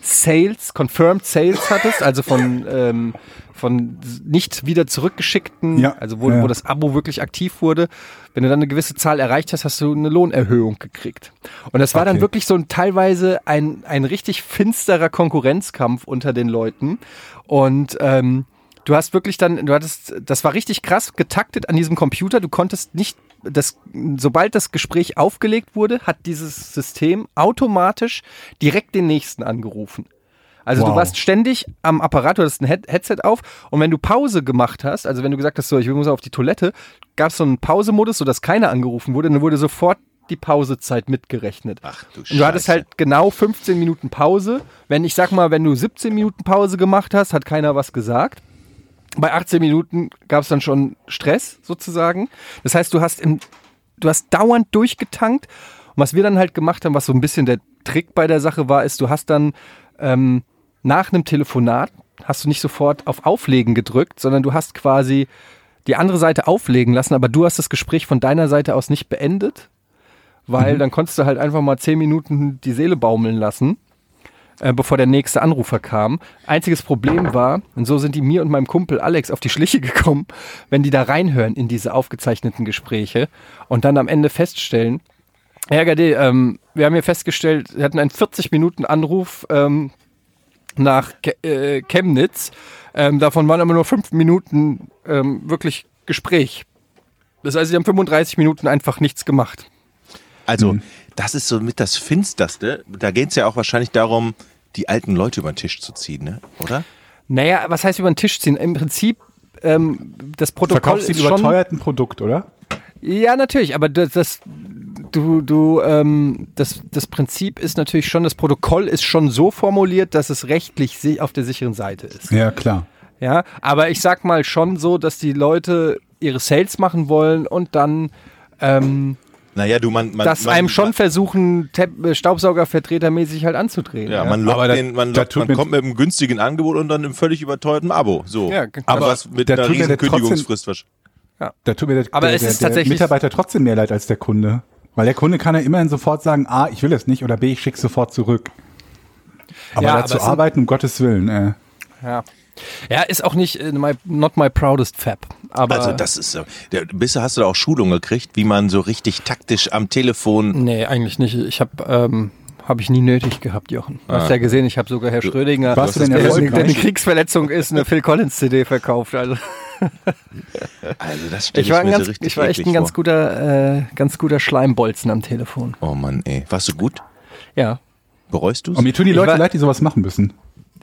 Sales, Confirmed Sales hattest, also von, ähm, von nicht wieder zurückgeschickten, ja, also wo, ja. wo das Abo wirklich aktiv wurde. Wenn du dann eine gewisse Zahl erreicht hast, hast du eine Lohnerhöhung gekriegt. Und das war okay. Dann wirklich so ein, teilweise ein, ein richtig finsterer Konkurrenzkampf unter den Leuten. Und ähm, du hast wirklich dann, du hattest, das war richtig krass getaktet an diesem Computer. Du konntest nicht, das, sobald das Gespräch aufgelegt wurde, hat dieses System automatisch direkt den nächsten angerufen. Also wow. Du warst ständig am Apparat, du hattest ein Head- Headset auf und wenn du Pause gemacht hast, also wenn du gesagt hast, so, ich muss auf die Toilette, gab es so einen Pausemodus, sodass keiner angerufen wurde und dann wurde sofort die Pausezeit mitgerechnet. Ach du Scheiße. Und du hattest halt genau fünfzehn Minuten Pause. Wenn ich sag mal, wenn du siebzehn Minuten Pause gemacht hast, hat keiner was gesagt. Bei achtzehn Minuten gab es dann schon Stress sozusagen. Das heißt, du hast, im, du hast dauernd durchgetankt und was wir dann halt gemacht haben, was so ein bisschen der Trick bei der Sache war, ist, du hast dann ähm, nach einem Telefonat hast du nicht sofort auf Auflegen gedrückt, sondern du hast quasi die andere Seite auflegen lassen, aber du hast das Gespräch von deiner Seite aus nicht beendet, weil mhm. dann konntest du halt einfach mal zehn Minuten die Seele baumeln lassen, äh, bevor der nächste Anrufer kam. Einziges Problem war, und so sind die mir und meinem Kumpel Alex auf die Schliche gekommen, wenn die da reinhören in diese aufgezeichneten Gespräche und dann am Ende feststellen, Herr Gardé, ähm, wir haben hier festgestellt, wir hatten einen vierzig Minuten Anruf, ähm, nach Chemnitz. Ähm, davon waren aber nur fünf Minuten ähm, wirklich Gespräch. Das heißt, sie haben fünfunddreißig Minuten einfach nichts gemacht. Also, mhm. das ist so mit das Finsterste. Da geht es ja auch wahrscheinlich darum, die alten Leute über den Tisch zu ziehen, ne? Oder? Naja, was heißt über den Tisch ziehen? Im Prinzip, ähm, das Protokoll verkaufst ist schon... Verkaufst du überteuerten Produkt, oder? Ja, natürlich, aber das... das Du, du, ähm, das, das Prinzip ist natürlich schon, das Protokoll ist schon so formuliert, dass es rechtlich si- auf der sicheren Seite ist. Ja, klar. Ja, aber ich sag mal schon so, dass die Leute ihre Sales machen wollen und dann, ähm, naja, du, man, man, dass man, einem man, schon man, versuchen, Te- Staubsaugervertretermäßig halt anzudrehen. Ja, ja. man lockt den, man, lockt, man kommt mit einem günstigen Angebot und dann einem völlig überteuerten Abo. So, ja, aber was mit einer riesen Kündigungsfrist wahrscheinlich. Ja. Da tut mir der, aber der, es ist der, der Mitarbeiter trotzdem mehr leid als der Kunde. Weil der Kunde kann ja immerhin sofort sagen, A, ich will es nicht oder B, ich schicke sofort zurück. Aber ja, dazu aber arbeiten, um Gottes Willen. Äh. Ja. ja, ist auch nicht uh, my, not my proudest fab. Aber also das ist so. Bisher hast du da auch Schulung gekriegt, wie man so richtig taktisch am Telefon... Nee, eigentlich nicht. Ich habe... Ähm Habe ich nie nötig gehabt, Jochen. Du ah. hast ja gesehen, ich habe sogar Herr Schrödinger, was denn der, der eine Kriegsverletzung ist, eine Phil Collins C D verkauft. Also, also das stelle ich, ich war mir ganz, so richtig Ich war echt ein ganz guter, äh, ganz guter Schleimbolzen am Telefon. Oh Mann, ey. Warst du gut? Ja. Bereust du es? Und mir tun die Leute war, leid, die sowas machen müssen.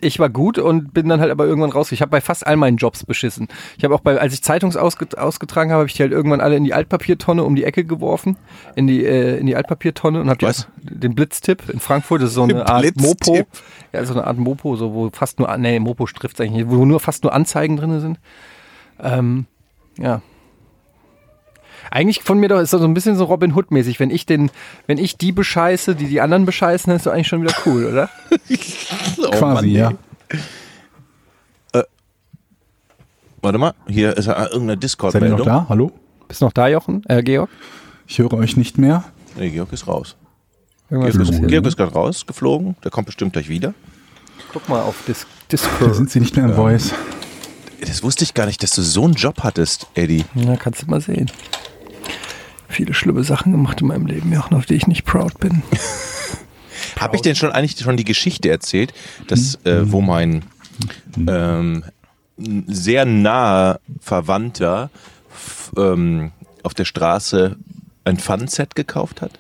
Ich war gut und bin dann halt aber irgendwann raus. Ich habe bei fast all meinen Jobs beschissen. Ich habe auch bei, als ich Zeitungs ausget- ausgetragen habe, habe ich die halt irgendwann alle in die Altpapiertonne um die Ecke geworfen, in die äh, in die Altpapiertonne und habe den Blitztipp in Frankfurt, das ist so eine Art Mopo, ja, so eine Art Mopo, so wo fast nur, nee, Mopo trifft's eigentlich nicht, wo nur fast nur Anzeigen drin sind. Ähm, ja. Eigentlich von mir doch ist das so ein bisschen so Robin Hood-mäßig. Wenn ich den, wenn ich die bescheiße, die die anderen bescheißen, dann ist das eigentlich schon wieder cool, oder? oh, Quasi, Mann, ja. Äh, warte mal, hier ist irgendeine Discord-Meldung. Seid ihr noch da? Hallo? Bist du noch da, Jochen? Äh, Georg? Ich höre euch nicht mehr. Nee, Georg ist raus. Georg ist, Georg ist gerade raus, geflogen. Der kommt bestimmt gleich wieder. Guck mal auf Dis- Discord. Da sind sie nicht mehr im ja. Voice. Das wusste ich gar nicht, dass du so einen Job hattest, Eddie. Na, kannst du mal sehen. Viele schlimme Sachen gemacht in meinem Leben, Jochen, auf die ich nicht proud bin. Habe ich denn schon eigentlich schon die Geschichte erzählt, dass mhm. äh, wo mein ähm, sehr nahe Verwandter f- ähm, auf der Straße ein Fun-Set gekauft hat?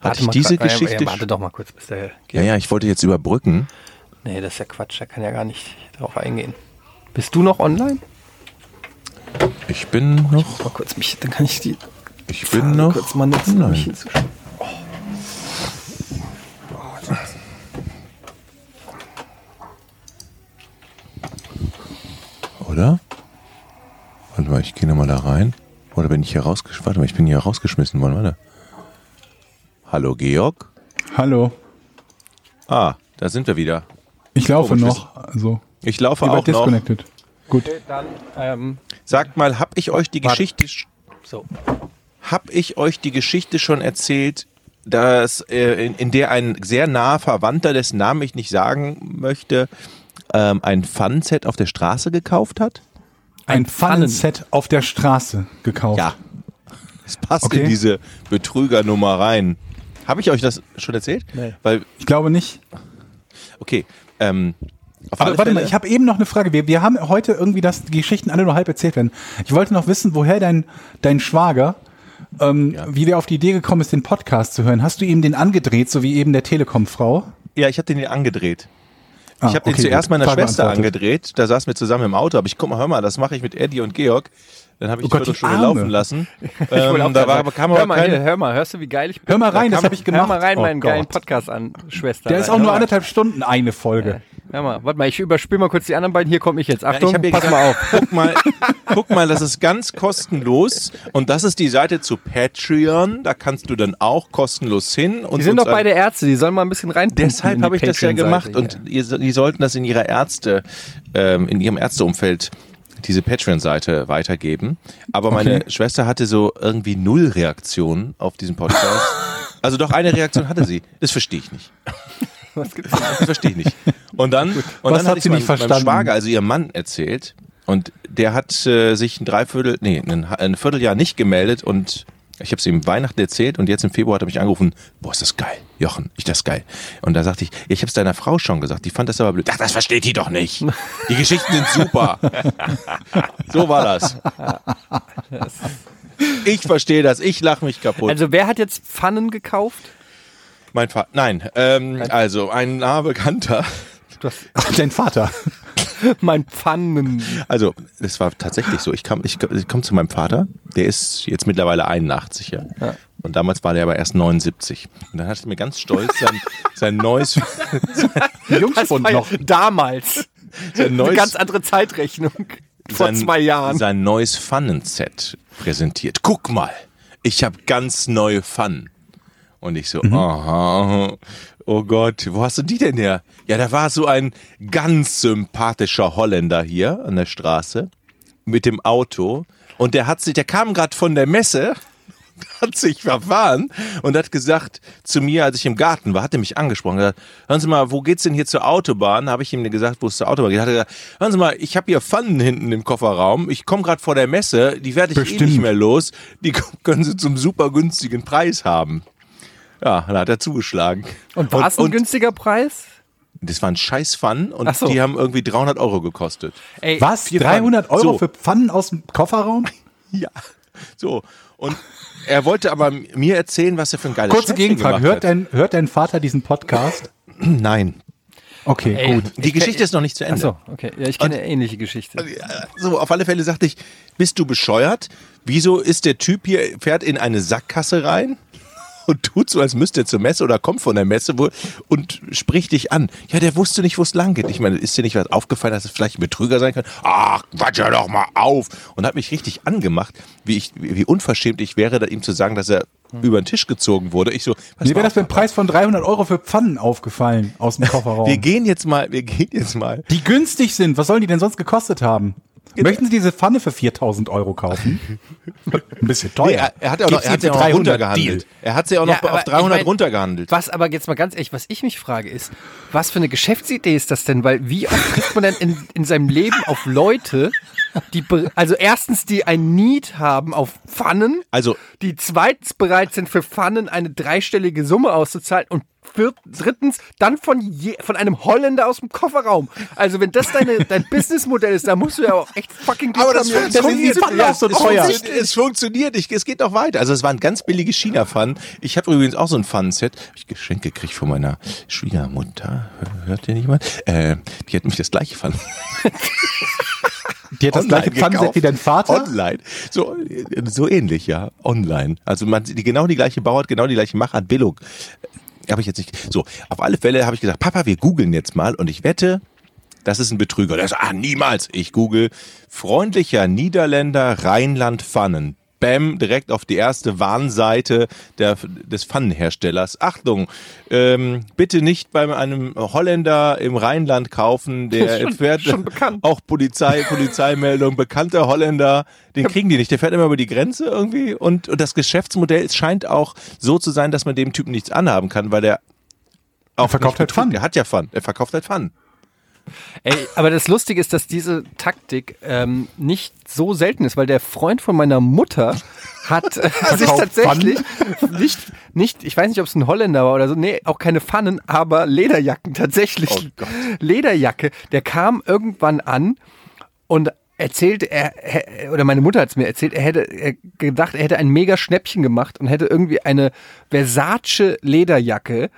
Hatte ich diese grad, Geschichte? Ja, warte doch mal kurz, bis der geht. Ja, ja, ich wollte jetzt überbrücken. Nee, das ist ja Quatsch, da kann ja gar nicht drauf eingehen. Bist du noch online? Ich bin oh, noch. Ich muss mal kurz mich, dann kann ich die. Ich Frage bin noch. Kurz mal nutzen, um mich hinzuschauen. Oh. Oh, das Oder? Warte mal, ich gehe nochmal da rein. Oder bin ich hier rausgeschmissen? Warte mal, ich bin hier rausgeschmissen worden, warte. Hallo, Georg. Hallo. Ah, da sind wir wieder. Ich laufe oh, noch. Also, ich laufe auch disconnected. Noch. Gut. Okay, dann, ähm, Sagt mal, hab ich euch die warte. Geschichte. So. Hab ich euch die Geschichte schon erzählt, dass äh, in, in der ein sehr naher Verwandter, dessen Namen ich nicht sagen möchte, ähm, ein Pfannenset auf der Straße gekauft hat? Ein, ein Pfannenset auf der Straße gekauft? Ja. Es passt okay. in diese Betrügernummer rein. Habe ich euch das schon erzählt? Nee. Weil ich glaube nicht. Okay. Ähm, Aber warte Fälle mal, ich habe eben noch eine Frage. Wir, wir haben heute irgendwie, dass die Geschichten alle nur halb erzählt werden. Ich wollte noch wissen, woher dein, dein Schwager, ähm, ja. wie der auf die Idee gekommen ist, den Podcast zu hören. Hast du ihm den angedreht, so wie eben der Telekom-Frau? Ja, ich habe den angedreht. Ah, ich habe okay, den zuerst gut. meiner Frage Schwester angedreht. Da saßen wir zusammen im Auto. Aber ich guck mal, hör mal, das mache ich mit Eddie und Georg. Dann habe ich oh Gott, die Viertelstunde die laufen lassen. Ähm, da war, kam hör, mal, keine, hör mal, hörst du, wie geil ich bin? Hör mal rein, das habe ich gemacht. Hör mal rein, oh meinen Gott. Geilen Podcast an, Schwester. Der ist auch nur anderthalb Stunden eine Folge. Ja. Hör mal, warte mal, ich überspüle mal kurz die anderen beiden, hier komme ich jetzt. Achtung, ja, ich pass gesagt, mal auf. Guck mal, guck mal, das ist ganz kostenlos und das ist die Seite zu Patreon, da kannst du dann auch kostenlos hin. Und die sind doch beide Ärzte, die sollen mal ein bisschen rein. Deshalb habe ich das ja gemacht und ihr, die sollten das in ihrer Ärzte, ähm, in ihrem Ärzteumfeld diese Patreon-Seite weitergeben. Aber meine okay. Schwester hatte so irgendwie null Reaktionen auf diesen Podcast. Also doch eine Reaktion hatte sie. Das verstehe ich nicht. Was gibt's da? Das verstehe ich nicht. Und dann, und dann hat sie meinem, meinem Schwager, also ihrem Mann, erzählt. Und der hat äh, sich ein Dreiviertel, nee, ein, ein Vierteljahr nicht gemeldet. Und ich habe es ihm Weihnachten erzählt. Und jetzt im Februar hat er mich angerufen. Boah, ist das geil. Jochen, ich das geil. Und da sagte ich, ich habe es deiner Frau schon gesagt. Die fand das aber blöd. Ach, das versteht die doch nicht. Die Geschichten sind super. So war das. Ich verstehe das. Ich lache mich kaputt. Also wer hat jetzt Pfannen gekauft? Mein Vater. Nein, ähm, also ein nahe Bekannter. Du hast Ach, dein Vater. Mein Pfannen. Also, das war tatsächlich so. Ich komme ich, ich komm zu meinem Vater, der ist jetzt mittlerweile einundachtzig, ja. ja. Und damals war der aber erst neunundsiebzig. Und dann hat er mir ganz stolz sein, sein neues... Jungspund noch. Damals. Sein neues, eine ganz andere Zeitrechnung. Vor sein, zwei Jahren. Sein neues Pfannenset präsentiert. Guck mal, ich habe ganz neue Pfannen. Und ich so, mhm. aha, oh Gott, wo hast du die denn her? Ja, da war so ein ganz sympathischer Holländer hier an der Straße mit dem Auto. Und der hat sich, der kam gerade von der Messe, hat sich verfahren und hat gesagt zu mir, als ich im Garten war, hat er mich angesprochen, gesagt, hören Sie mal, wo geht's denn hier zur Autobahn? Habe ich ihm gesagt, wo es zur Autobahn geht. Hat er gesagt, hören Sie mal, ich habe hier Pfannen hinten im Kofferraum, ich komme gerade vor der Messe, die werde ich Bestimmt. eh nicht mehr los, die können Sie zum super günstigen Preis haben. Ja, da hat er zugeschlagen. Und war es ein und, günstiger Preis? Das war ein scheiß Pfannen und so. Die haben irgendwie dreihundert Euro gekostet. Ey, was? dreihundert Euro so. Für Pfannen aus dem Kofferraum? Ja, so. Und er wollte aber mir erzählen, was er für ein geiles Kurze Schnäppchen gemacht hat. Kurze Gegenfrage, hört dein Vater diesen Podcast? Nein. Okay, Ey, gut. Die Geschichte ist noch nicht zu Ende. Achso, okay. Ja, ich kenne und, eine ähnliche Geschichte. So, auf alle Fälle sagte ich, bist du bescheuert? Wieso ist der Typ hier, fährt in eine Sackgasse rein? Und tut so, als müsste er zur Messe oder kommt von der Messe wo, und spricht dich an. Ja, der wusste nicht, wo es lang geht. Ich meine, ist dir nicht was aufgefallen, dass es vielleicht ein Betrüger sein kann? Ach, quatsch ja doch mal auf. Und hat mich richtig angemacht, wie, ich, wie unverschämt ich wäre, ihm zu sagen, dass er hm. über den Tisch gezogen wurde. Ich so, mir wäre das beim Preis von dreihundert Euro für Pfannen aufgefallen aus dem Kofferraum. wir gehen jetzt mal, wir gehen jetzt mal. Die günstig sind, was sollen die denn sonst gekostet haben? Möchten Sie diese Pfanne für viertausend Euro kaufen? Ein bisschen teuer. Nee, er, er hat ja auch noch, er hat sie auch runtergehandelt. Er hat sie auch noch ja, auf dreihundert ich mein, runtergehandelt. Was aber jetzt mal ganz ehrlich, was ich mich frage ist, was für eine Geschäftsidee ist das denn? Weil wie oft trifft man denn in, in seinem Leben auf Leute, die, also erstens, die ein Need haben auf Pfannen, also die zweitens bereit sind, für Pfannen eine dreistellige Summe auszuzahlen und drittens, dann von, je, von einem Holländer aus dem Kofferraum. Also wenn das deine, dein Businessmodell ist, dann musst du ja auch echt fucking Glück haben. Aber das funktioniert so teuer. Es, es funktioniert, ich, es geht noch weiter. Also es waren ganz billige China-Pfannen. Ich habe übrigens auch so ein Pfannenset. Hab ich Geschenk gekriegt von meiner Schwiegermutter. Hört ihr nicht mal? Äh, die hat mich das gleiche Pfannen. Die hat das online gleiche Pfannenset wie dein Vater? Online. So, so ähnlich, ja. Online. Also man, die genau die gleiche Bauart, genau die gleiche Machart, Billung. Habe ich jetzt nicht. So, auf alle Fälle habe ich gesagt, Papa, wir googeln jetzt mal und ich wette, das ist ein Betrüger. Der sagt, ah, niemals. Ich google freundlicher Niederländer Rheinland Pfannen. Bam, direkt auf die erste Warnseite der, des Pfannenherstellers. Achtung, ähm, bitte nicht bei einem Holländer im Rheinland kaufen, der schon, fährt schon auch Polizei, Polizeimeldung, bekannter Holländer, den kriegen die nicht, der fährt immer über die Grenze irgendwie und, und das Geschäftsmodell scheint auch so zu sein, dass man dem Typen nichts anhaben kann, weil der auch er verkauft halt Pfannen. Der hat ja Pfannen, er verkauft halt Pfannen. Ey, aber das Lustige ist, dass diese Taktik ähm, nicht so selten ist, weil der Freund von meiner Mutter hat äh, sich tatsächlich nicht, nicht, ich weiß nicht, ob es ein Holländer war oder so, nee, auch keine Pfannen, aber Lederjacken tatsächlich. Oh Gott. Lederjacke, der kam irgendwann an und erzählte, er, oder meine Mutter hat es mir erzählt, er hätte er gedacht, er hätte ein mega Schnäppchen gemacht und hätte irgendwie eine Versace Lederjacke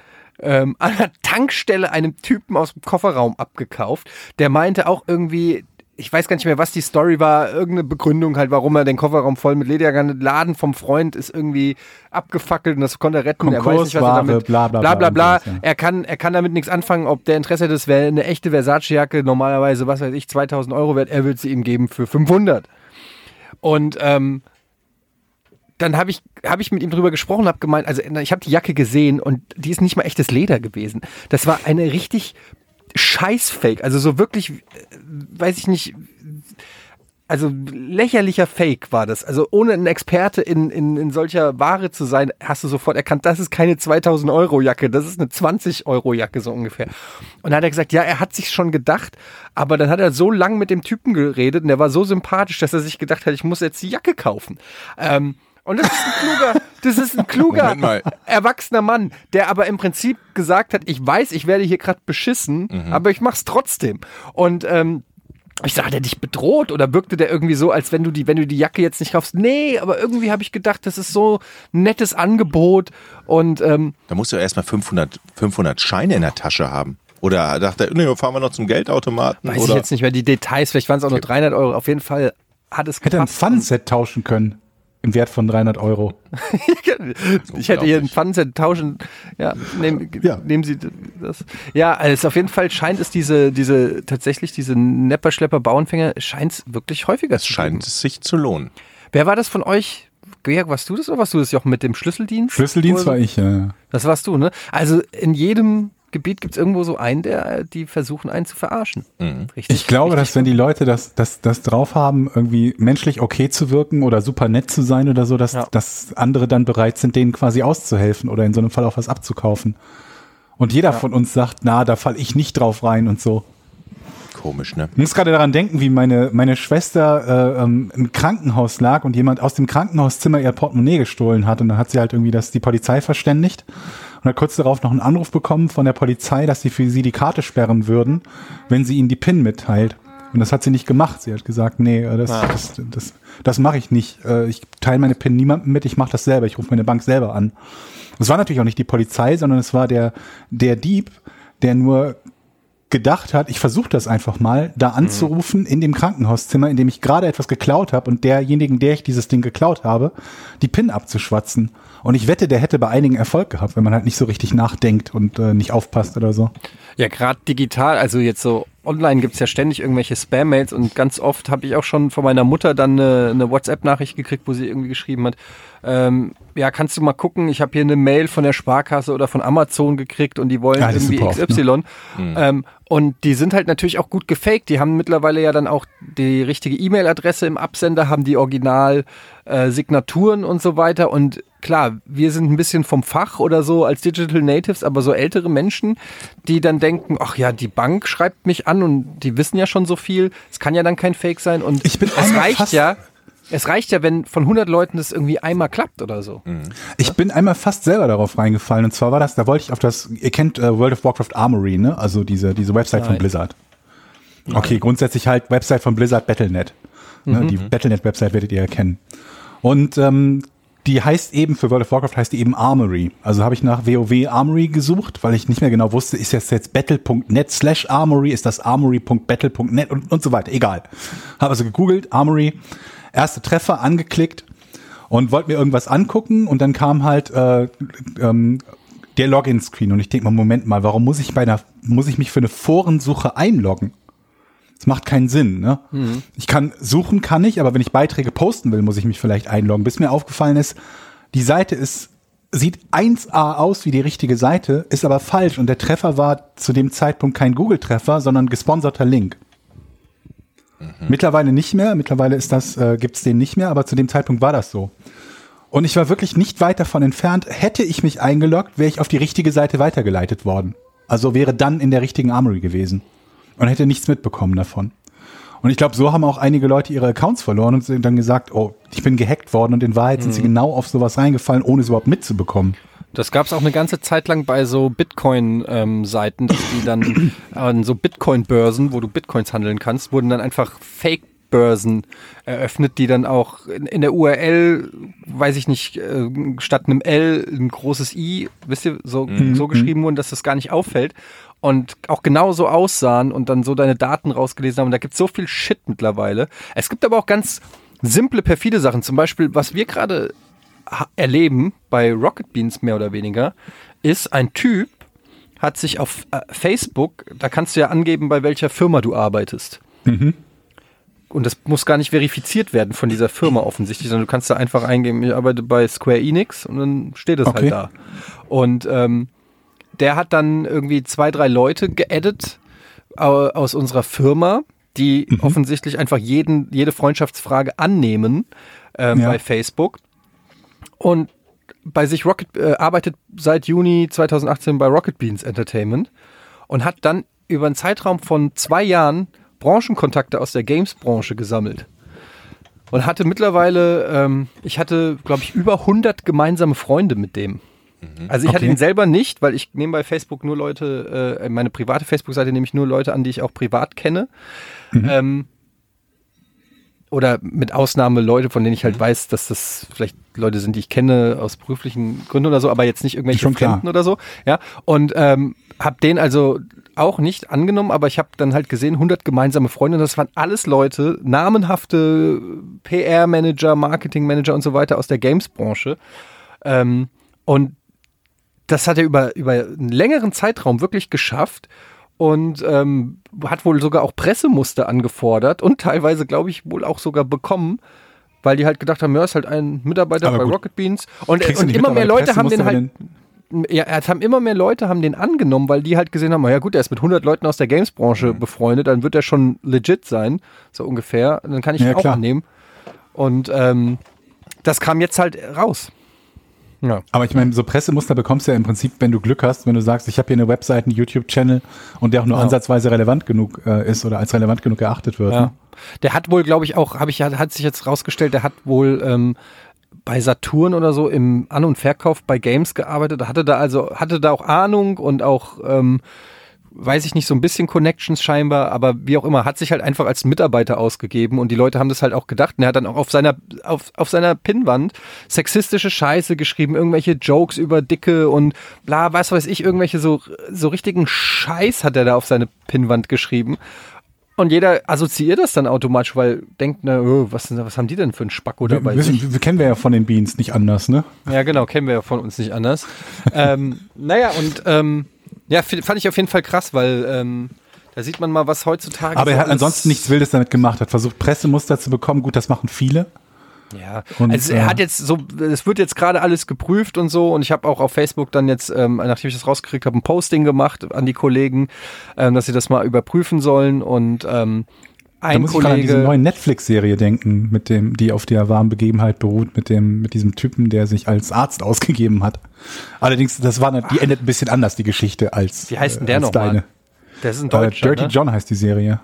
an der Tankstelle einem Typen aus dem Kofferraum abgekauft. Der meinte auch irgendwie, ich weiß gar nicht mehr, was die Story war, irgendeine Begründung halt, warum er den Kofferraum voll mit Lederjacken hatte. Laden vom Freund ist irgendwie abgefackelt und das konnte er retten. Konkurs, er weiß nicht, was er damit, bla bla bla, bla, bla. Er kann, er kann damit nichts anfangen, ob der Interesse hat, das wäre eine echte Versace-Jacke, normalerweise, was weiß ich, zweitausend Euro wert, er will sie ihm geben für fünfhundert. Und, ähm, dann habe ich, hab ich mit ihm drüber gesprochen, habe gemeint, also ich habe die Jacke gesehen und die ist nicht mal echtes Leder gewesen. Das war eine richtig Scheiß-Fake, also so wirklich, weiß ich nicht, also lächerlicher Fake war das. Also ohne ein Experte in, in, in solcher Ware zu sein, hast du sofort erkannt, das ist keine zweitausend Euro Jacke, das ist eine zwanzig Euro Jacke so ungefähr. Und dann hat er gesagt, ja, er hat sich schon gedacht, aber dann hat er so lang mit dem Typen geredet und der war so sympathisch, dass er sich gedacht hat, ich muss jetzt die Jacke kaufen. Ähm, Und das ist ein kluger, das ist ein kluger erwachsener Mann, der aber im Prinzip gesagt hat, ich weiß, ich werde hier gerade beschissen, mhm. aber ich mach's trotzdem. Und ähm, ich sag, hat er dich bedroht oder wirkte der irgendwie so, als wenn du die, wenn du die Jacke jetzt nicht kaufst? Nee, aber irgendwie habe ich gedacht, das ist so ein nettes Angebot. Und ähm, da musst du ja erstmal fünfhundert Scheine in der Tasche haben. Oder dachte er, nee, fahren wir noch zum Geldautomaten? Weiß oder? Ich jetzt nicht mehr die Details, vielleicht waren es auch nur dreihundert Euro. Auf jeden Fall hat es gepasst. Hätte ein Pfannenset tauschen können. Im Wert von dreihundert Euro. Ich hätte hier einen Pfannenset tauschen. Ja, nehmen ja. nehm Sie das. Ja, also auf jeden Fall scheint es diese, diese, tatsächlich diese Nepper, Schlepper, Bauernfänger, scheint es wirklich häufiger zu sein. Scheint es sich zu lohnen. Wer war das von euch? Georg, warst du das oder warst du das, Jochen, mit dem Schlüsseldienst? Schlüsseldienst war ich, ja. Das warst du, ne? Also in jedem Gebiet gibt es irgendwo so einen, der, die versuchen, einen zu verarschen. Mhm. Richtig, ich glaube, richtig dass wenn die Leute das, das, das drauf haben, irgendwie menschlich okay zu wirken oder super nett zu sein oder so, dass, ja. dass andere dann bereit sind, denen quasi auszuhelfen oder in so einem Fall auch was abzukaufen. Und jeder ja. von uns sagt, na, da falle ich nicht drauf rein und so. Komisch, ne? Ich muss gerade daran denken, wie meine, meine Schwester äh, im Krankenhaus lag und jemand aus dem Krankenhauszimmer ihr Portemonnaie gestohlen hat und dann hat sie halt irgendwie das, die Polizei verständigt. Und hat kurz darauf noch einen Anruf bekommen von der Polizei, dass sie für sie die Karte sperren würden, wenn sie ihnen die PIN mitteilt. Und das hat sie nicht gemacht. Sie hat gesagt, nee, das, ah. das, das, das, das mache ich nicht. Ich teile meine PIN niemandem mit, ich mache das selber. Ich rufe meine Bank selber an. Es war natürlich auch nicht die Polizei, sondern es war der, der Dieb, der nur gedacht hat, ich versuche das einfach mal, da anzurufen in dem Krankenhauszimmer, in dem ich gerade etwas geklaut habe und derjenigen, der ich dieses Ding geklaut habe, die PIN abzuschwatzen. Und ich wette, der hätte bei einigen Erfolg gehabt, wenn man halt nicht so richtig nachdenkt und äh, nicht aufpasst oder so. Ja, gerade digital, also jetzt so online gibt's ja ständig irgendwelche Spam-Mails und ganz oft habe ich auch schon von meiner Mutter dann eine, eine WhatsApp-Nachricht gekriegt, wo sie irgendwie geschrieben hat, ähm, ja, kannst du mal gucken, ich habe hier eine Mail von der Sparkasse oder von Amazon gekriegt und die wollen ja, irgendwie X Y. Oft, ne? ähm, Und die sind halt natürlich auch gut gefaked. Die haben mittlerweile ja dann auch die richtige E-Mail-Adresse im Absender, haben die Original-Signaturen äh, und so weiter. Und klar, wir sind ein bisschen vom Fach oder so als Digital Natives, aber so ältere Menschen, die dann denken, ach ja, die Bank schreibt mich an und die wissen ja schon so viel. Es kann ja dann kein Fake sein. Und ich bin es reicht ja... Es reicht ja, wenn von hundert Leuten das irgendwie einmal klappt oder so. Ich bin einmal fast selber darauf reingefallen. Und zwar war das, da wollte ich auf das, ihr kennt uh, World of Warcraft Armory, ne? Also diese, diese Website Nein. von Blizzard. Okay, Nein. grundsätzlich halt Website von Blizzard, Battle Punkt net. Ne? Mhm. Die Battle Punkt net-Website werdet ihr ja kennen. Und ähm, die heißt eben, für World of Warcraft heißt die eben Armory. Also habe ich nach WoW Armory gesucht, weil ich nicht mehr genau wusste, ist das jetzt Battle Punkt net slash Armory, ist das Armory Punkt Battle Punkt net und, und so weiter. Egal. Habe also gegoogelt, Armory. Erste Treffer angeklickt und wollte mir irgendwas angucken und dann kam halt äh, ähm, der Login-Screen und ich denke mal, Moment mal, warum muss ich bei einer, muss ich mich für eine Forensuche einloggen? Das macht keinen Sinn, ne? Mhm. Ich kann, suchen kann ich, aber wenn ich Beiträge posten will, muss ich mich vielleicht einloggen, bis mir aufgefallen ist, die Seite ist, sieht eins a aus wie die richtige Seite, ist aber falsch und der Treffer war zu dem Zeitpunkt kein Google-Treffer, sondern gesponserter Link. Mhm. Mittlerweile nicht mehr, mittlerweile ist das, äh, gibt's den nicht mehr, aber zu dem Zeitpunkt war das so. Und ich war wirklich nicht weit davon entfernt, hätte ich mich eingeloggt, wäre ich auf die richtige Seite weitergeleitet worden. Also wäre dann in der richtigen Armory gewesen und hätte nichts mitbekommen davon. Und ich glaube, so haben auch einige Leute ihre Accounts verloren und dann gesagt, oh, ich bin gehackt worden und in Wahrheit mhm. sind sie genau auf sowas reingefallen, ohne es überhaupt mitzubekommen. Das gab's auch eine ganze Zeit lang bei so Bitcoin-Seiten, ähm, dass die dann an so Bitcoin-Börsen, wo du Bitcoins handeln kannst, wurden dann einfach Fake-Börsen eröffnet, die dann auch in, in der U R L, weiß ich nicht, äh, statt einem L ein großes I, wisst ihr, so, mhm. so geschrieben wurden, dass das gar nicht auffällt. Und auch genau so aussahen und dann so deine Daten rausgelesen haben. Und da gibt's so viel Shit mittlerweile. Es gibt aber auch ganz simple, perfide Sachen. Zum Beispiel, was wir gerade erleben, bei Rocket Beans mehr oder weniger, ist ein Typ, hat sich auf äh, Facebook, da kannst du ja angeben, bei welcher Firma du arbeitest. Mhm. Und das muss gar nicht verifiziert werden von dieser Firma offensichtlich, sondern du kannst da einfach eingeben, ich arbeite bei Square Enix und dann steht es okay. halt da. Und ähm, der hat dann irgendwie zwei, drei Leute geaddet äh, aus unserer Firma, die mhm. offensichtlich einfach jeden, jede Freundschaftsfrage annehmen äh, ja. bei Facebook. Und bei sich Rocket äh, arbeitet seit Juni zweitausendachtzehn bei Rocket Beans Entertainment und hat dann über einen Zeitraum von zwei Jahren Branchenkontakte aus der Games-Branche gesammelt. Und hatte mittlerweile, ähm, ich hatte, glaube ich, über hundert gemeinsame Freunde mit dem. Mhm. Also ich okay. hatte ihn selber nicht, weil ich nehme bei Facebook nur Leute, äh, meine private Facebook-Seite nehme ich nur Leute an, die ich auch privat kenne. Mhm. Ähm, Oder mit Ausnahme Leute, von denen ich halt weiß, dass das vielleicht Leute sind, die ich kenne aus beruflichen Gründen oder so, aber jetzt nicht irgendwelche Schon Fremden klar. oder so. Ja, und ähm, habe den also auch nicht angenommen, aber ich habe dann halt gesehen, hundert gemeinsame Freunde, und das waren alles Leute, namenhafte P R-Manager, Marketing-Manager und so weiter aus der Games-Branche. Ähm, und das hat er über, über einen längeren Zeitraum wirklich geschafft. Und ähm, hat wohl sogar auch Pressemuster angefordert und teilweise, glaube ich, wohl auch sogar bekommen, weil die halt gedacht haben, ja, ist halt ein Mitarbeiter aber bei gut. Rocket Beans. Und, und immer mehr Leute haben den halt, ja, es haben immer mehr Leute haben den angenommen, weil die halt gesehen haben, ja gut, er ist mit hundert Leuten aus der Games-Branche mhm. befreundet, dann wird er schon legit sein, so ungefähr. Und dann kann ich ja, ihn auch klar. annehmen. Und ähm, das kam jetzt halt raus. Ja. Aber ich meine, so Pressemuster bekommst du ja im Prinzip, wenn du Glück hast, wenn du sagst, ich habe hier eine Webseite, einen YouTube-Channel und der auch nur genau. ansatzweise relevant genug äh, ist oder als relevant genug erachtet wird. Ja. Ne? Der hat wohl, glaube ich, auch, habe ich, hat, hat sich jetzt rausgestellt, der hat wohl ähm, bei Saturn oder so im An- und Verkauf bei Games gearbeitet, hatte da also, hatte da auch Ahnung und auch, ähm, weiß ich nicht, so ein bisschen Connections scheinbar, aber wie auch immer, hat sich halt einfach als Mitarbeiter ausgegeben und die Leute haben das halt auch gedacht und er hat dann auch auf seiner, auf, auf seiner Pinnwand sexistische Scheiße geschrieben, irgendwelche Jokes über Dicke und bla, was weiß ich, irgendwelche so, so richtigen Scheiß hat er da auf seine Pinnwand geschrieben und jeder assoziiert das dann automatisch, weil denkt, na, oh, was, was haben die denn für einen Spacko dabei? Wir, wir, wir kennen wir ja von den Beans nicht anders, ne? Ja, genau, kennen wir ja von uns nicht anders. ähm, naja, und, ähm, ja, fand ich auf jeden Fall krass, weil ähm, da sieht man mal, was heutzutage... Aber so er hat ansonsten nichts Wildes damit gemacht, hat versucht, Pressemuster zu bekommen. Gut, das machen viele. Ja, und, also er hat jetzt so, es wird jetzt gerade alles geprüft und so, und ich habe auch auf Facebook dann jetzt, ähm, nachdem ich das rausgekriegt habe, ein Posting gemacht an die Kollegen, ähm, dass sie das mal überprüfen sollen, und ähm, ein da muss Kollege ich an diese neuen Netflix-Serie denken, mit dem, die auf der wahren Begebenheit beruht, mit dem, mit diesem Typen, der sich als Arzt ausgegeben hat. Allerdings, das war, die endet ein bisschen anders, die Geschichte, als, wie heißt denn der noch deine. Mal? Das ist ein Deutscher, äh, Dirty ne? John heißt die Serie.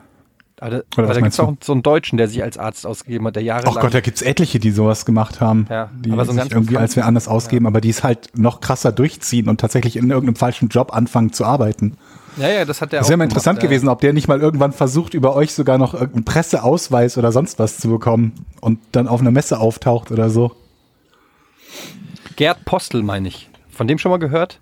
Aber, aber da gibt es auch so einen Deutschen, der sich als Arzt ausgegeben hat, der jahrelang... Ach Gott, da gibt es etliche, die sowas gemacht haben, ja, die aber so sich irgendwie als wer anders ausgeben, ja. aber die es halt noch krasser durchziehen und tatsächlich in irgendeinem falschen Job anfangen zu arbeiten. Ja, ja, das hat der das auch. Das wäre mal interessant gemacht, gewesen, ja. ob der nicht mal irgendwann versucht, über euch sogar noch irgendeinen Presseausweis oder sonst was zu bekommen und dann auf einer Messe auftaucht oder so. Gerd Postel, meine ich. Von dem schon mal gehört?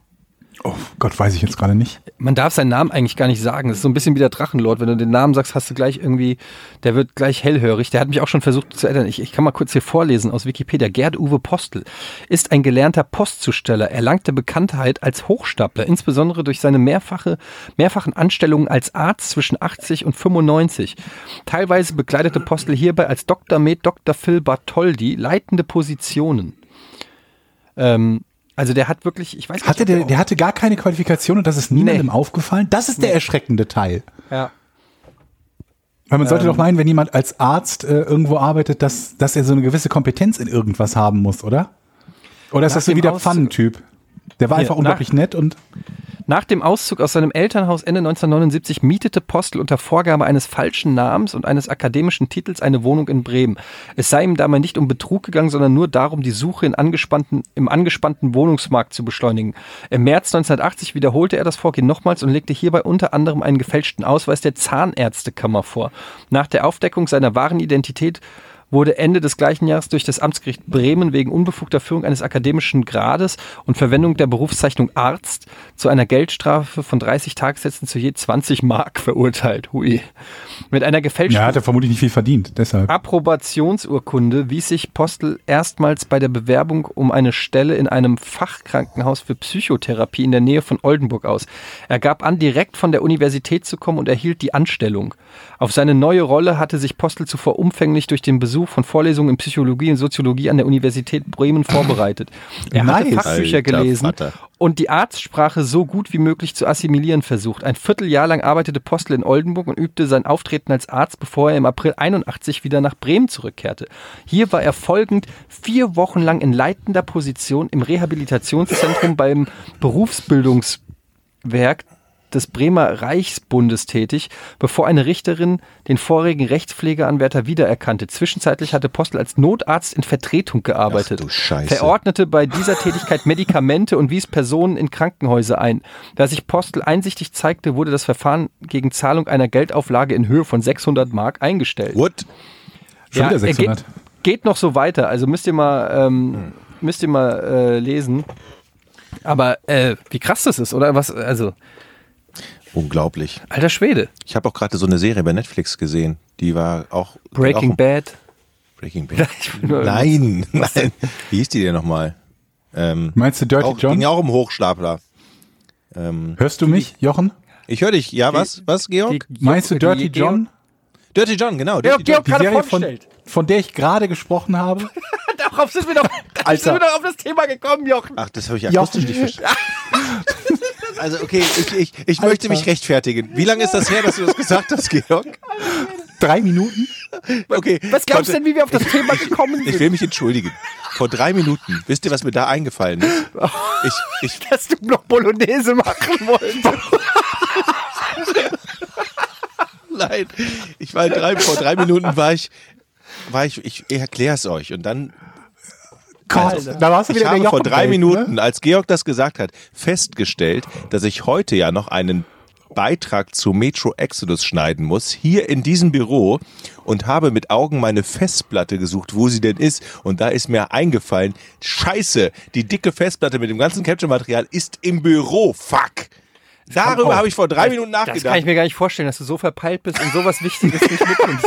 Oh Gott, weiß ich jetzt gerade nicht. Man darf seinen Namen eigentlich gar nicht sagen. Das ist so ein bisschen wie der Drachenlord. Wenn du den Namen sagst, hast du gleich irgendwie, der wird gleich hellhörig. Der hat mich auch schon versucht zu erinnern. Ich, ich kann mal kurz hier vorlesen aus Wikipedia. Gerd Uwe Postel ist ein gelernter Postzusteller, erlangte Bekanntheit als Hochstapler, insbesondere durch seine mehrfache, mehrfachen Anstellungen als Arzt zwischen achtzig und fünfundneunzig. Teilweise bekleidete Postel hierbei als Doktor Med, Doktor Phil Bartholdi leitende Positionen. Ähm, Also der hat wirklich, ich weiß nicht. Hatte der, der, der hatte gar keine Qualifikation, und das ist niemandem nee. aufgefallen. Das ist nee. der erschreckende Teil. Ja. Weil man ähm. sollte doch meinen, wenn jemand als Arzt äh, irgendwo arbeitet, dass, dass er so eine gewisse Kompetenz in irgendwas haben muss, oder? Oder nach ist das so wie der Pfannentyp? Der war hier, einfach unglaublich nach, nett und... Nach dem Auszug aus seinem Elternhaus Ende neunzehnhundertneunundsiebzig mietete Postel unter Vorgabe eines falschen Namens und eines akademischen Titels eine Wohnung in Bremen. Es sei ihm dabei nicht um Betrug gegangen, sondern nur darum, die Suche in angespannten, im angespannten Wohnungsmarkt zu beschleunigen. Im März neunzehnhundertachtzig wiederholte er das Vorgehen nochmals und legte hierbei unter anderem einen gefälschten Ausweis der Zahnärztekammer vor. Nach der Aufdeckung seiner wahren Identität wurde Ende des gleichen Jahres durch das Amtsgericht Bremen wegen unbefugter Führung eines akademischen Grades und Verwendung der Berufszeichnung Arzt zu einer Geldstrafe von dreißig Tagessätzen zu je zwanzig Mark verurteilt. Hui. Mit einer gefälschten... Ja, hat er vermutlich nicht viel verdient, deshalb. Approbationsurkunde wies sich Postel erstmals bei der Bewerbung um eine Stelle in einem Fachkrankenhaus für Psychotherapie in der Nähe von Oldenburg aus. Er gab an, direkt von der Universität zu kommen, und erhielt die Anstellung. Auf seine neue Rolle hatte sich Postel zuvor umfänglich durch den Besuch von Vorlesungen in Psychologie und Soziologie an der Universität Bremen vorbereitet. Er nice. hatte Fachbücher gelesen und die Arztsprache so gut wie möglich zu assimilieren versucht. Ein Vierteljahr lang arbeitete Postel in Oldenburg und übte sein Auftreten als Arzt, bevor er im April einundachtzig wieder nach Bremen zurückkehrte. Hier war er folgend vier Wochen lang in leitender Position im Rehabilitationszentrum beim Berufsbildungswerk des Bremer Reichsbundes tätig, bevor eine Richterin den vorigen Rechtspflegeanwärter wiedererkannte. Zwischenzeitlich hatte Postel als Notarzt in Vertretung gearbeitet. Ach du Scheiße. Verordnete bei dieser Tätigkeit Medikamente und wies Personen in Krankenhäuser ein. Da sich Postel einsichtig zeigte, wurde das Verfahren gegen Zahlung einer Geldauflage in Höhe von sechshundert Mark eingestellt. What? Schon wieder sechshundert. Ja, geht, geht noch so weiter. Also müsst ihr mal, ähm, müsst ihr mal äh, lesen. Aber äh, wie krass das ist, oder? Was, also... Unglaublich. Alter Schwede. Ich habe auch gerade so eine Serie bei Netflix gesehen, die war auch... Breaking auch, Bad. Breaking Bad. Nein, nein. Wie hieß die denn nochmal? Ähm, Meinst du Dirty auch, John? Ging ja auch um Hochstapler. Ähm, Hörst du mich, die, Jochen? Ich höre dich. Ja, die, was, was, Georg? Die, Meinst du Dirty die, John? Dirty John, genau. Dirty Georg, John. Georg die Serie, von, von der ich gerade gesprochen habe. Darauf sind wir doch auf das Thema gekommen, Jochen. Ach, das habe ich akustisch nicht verstanden. Also okay, ich, ich, ich möchte mich rechtfertigen. Wie lange ist das her, dass du das gesagt hast, Georg? Drei Minuten? Okay. Was glaubst du denn, wie wir auf das Thema gekommen sind? Ich will mich entschuldigen. Vor drei Minuten. Wisst ihr, was mir da eingefallen ist? Ich, ich, dass du noch Bolognese machen wolltest. Nein, ich war drei, vor drei Minuten war ich, war ich, ich erkläre es euch und dann... Also, da warst du wieder ich habe vor drei Minuten, ne? als Georg das gesagt hat, festgestellt, dass ich heute ja noch einen Beitrag zu Metro Exodus schneiden muss, hier in diesem Büro, und habe mit Augen meine Festplatte gesucht, wo sie denn ist, und da ist mir eingefallen, scheiße, die dicke Festplatte mit dem ganzen Capture-Material ist im Büro, fuck! Darüber habe ich vor drei Minuten nachgedacht. Das kann ich mir gar nicht vorstellen, dass du so verpeilt bist und sowas Wichtiges nicht mitnimmst.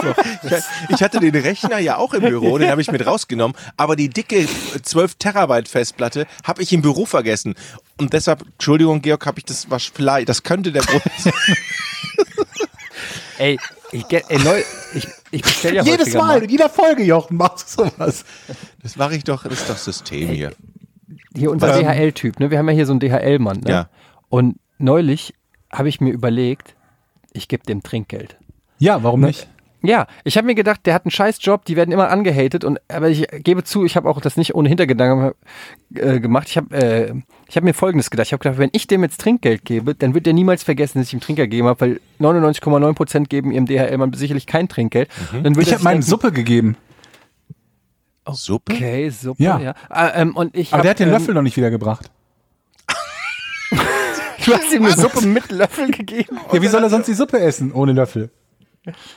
Ich hatte den Rechner ja auch im Büro, den habe ich mit rausgenommen, aber die dicke zwölf Terabyte Festplatte habe ich im Büro vergessen. Und deshalb, Entschuldigung Georg, habe ich das, was vielleicht, das könnte der Grund sein. Ey, ich, ey, neu, ich, ich bestell ja jedes Mal, mal, in jeder Folge, Jochen, machst du sowas. Das mache ich doch, das ist doch System hier. Hier unser ähm, D H L-Typ, ne? Wir haben ja hier so einen D H L-Mann, ne? Ja. Und neulich habe ich mir überlegt, ich gebe dem Trinkgeld. Ja, warum ne? nicht? Ja, ich habe mir gedacht, der hat einen Scheißjob, die werden immer angehatet, und aber ich gebe zu, ich habe auch das nicht ohne Hintergedanken äh, gemacht. Ich habe äh, ich hab mir Folgendes gedacht. Ich habe gedacht, wenn ich dem jetzt Trinkgeld gebe, dann wird der niemals vergessen, dass ich ihm Trinkgeld gegeben habe, weil neunundneunzig Komma neun Prozent geben ihrem D H L-Mann sicherlich kein Trinkgeld. Mhm. Dann wird ich habe meinen Suppe gegeben. Suppe? Okay, Suppe, ja. ja. Ah, ähm, und ich aber hab, der hat den ähm, Löffel noch nicht wiedergebracht. Du hast ihm eine Suppe mit Löffel gegeben? Ja, wie soll er sonst die Suppe essen ohne Löffel?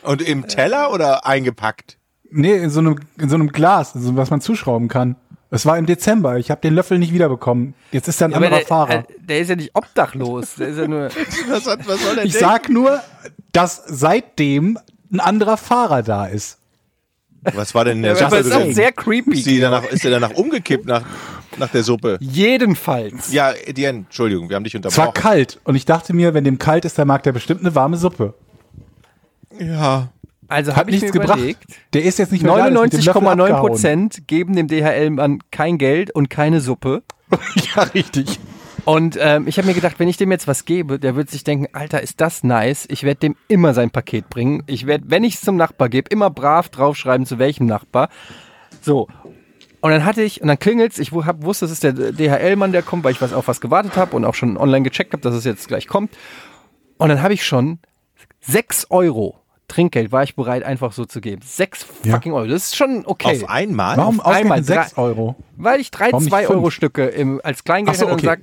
Und im Teller oder eingepackt? Nee, in so einem, in so einem Glas, also was man zuschrauben kann. Es war im Dezember, ich habe den Löffel nicht wiederbekommen. Jetzt ist er ein ja, anderer der, Fahrer. Der ist ja nicht obdachlos. Der ist ja nur was, was soll der ich denn? Sag nur, dass seitdem ein anderer Fahrer da ist. Was war denn der Sache? Das ist auch sehr creepy. Ist der danach, ist der danach umgekippt nach, nach der Suppe? Jedenfalls. Ja, Etienne, Entschuldigung, wir haben dich unterbrochen. Es war kalt und ich dachte mir, wenn dem kalt ist, dann mag der bestimmt eine warme Suppe. Ja. Also habe ich mir überlegt, der ist jetzt nicht mehr neunundneunzig Komma neun Prozent geben dem D H L-Mann kein Geld und keine Suppe. Ja, richtig. Und ähm, ich habe mir gedacht, wenn ich dem jetzt was gebe, der wird sich denken, Alter, ist das nice. Ich werde dem immer sein Paket bringen. Ich werde, wenn ich es zum Nachbar gebe, immer brav draufschreiben, zu welchem Nachbar. So. Und dann hatte ich, und dann klingelt's, ich hab, wusste, es ist der D H L-Mann, der kommt, weil ich was, auf was gewartet habe und auch schon online gecheckt habe, dass es jetzt gleich kommt. Und dann habe ich schon sechs Euro Trinkgeld war ich bereit, einfach so zu geben. Sechs fucking ja. Euro. Das ist schon okay. Auf einmal? Warum auf einmal sechs Euro? Weil ich drei zwei-Euro-Stücke im, als Kleingeld so, okay, hatte und sagt,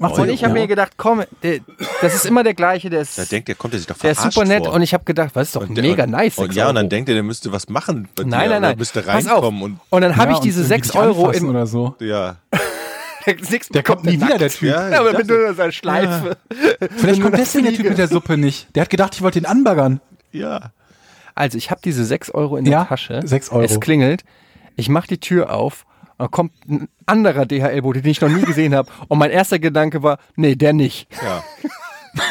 okay, okay. Und ich habe mir gedacht, komm, der, das ist immer der gleiche, der ist, da denkt, der kommt der sich doch verarscht der ist super nett vor. Und ich habe gedacht, was ist doch und mega und, nice. Und ja, und dann denkt er, der müsste was machen. Nein, nein, nein. Der müsste reinkommen. Und, und dann habe ja, ich diese sechs Euro im, oder so. Ja. Der, der kommt nie wieder, der Typ. Ja, ja, aber mit nur seiner Schleife. Vielleicht kommt deswegen der Typ mit der Suppe nicht. Der hat gedacht, ich wollte ihn anbaggern. Ja. Also, ich habe diese sechs Euro in der ja, Tasche. sechs Euro. Es klingelt. Ich mache die Tür auf. Da kommt ein anderer D H L-Bote, den ich noch nie gesehen habe. Und mein erster Gedanke war: Nee, der nicht. Ja.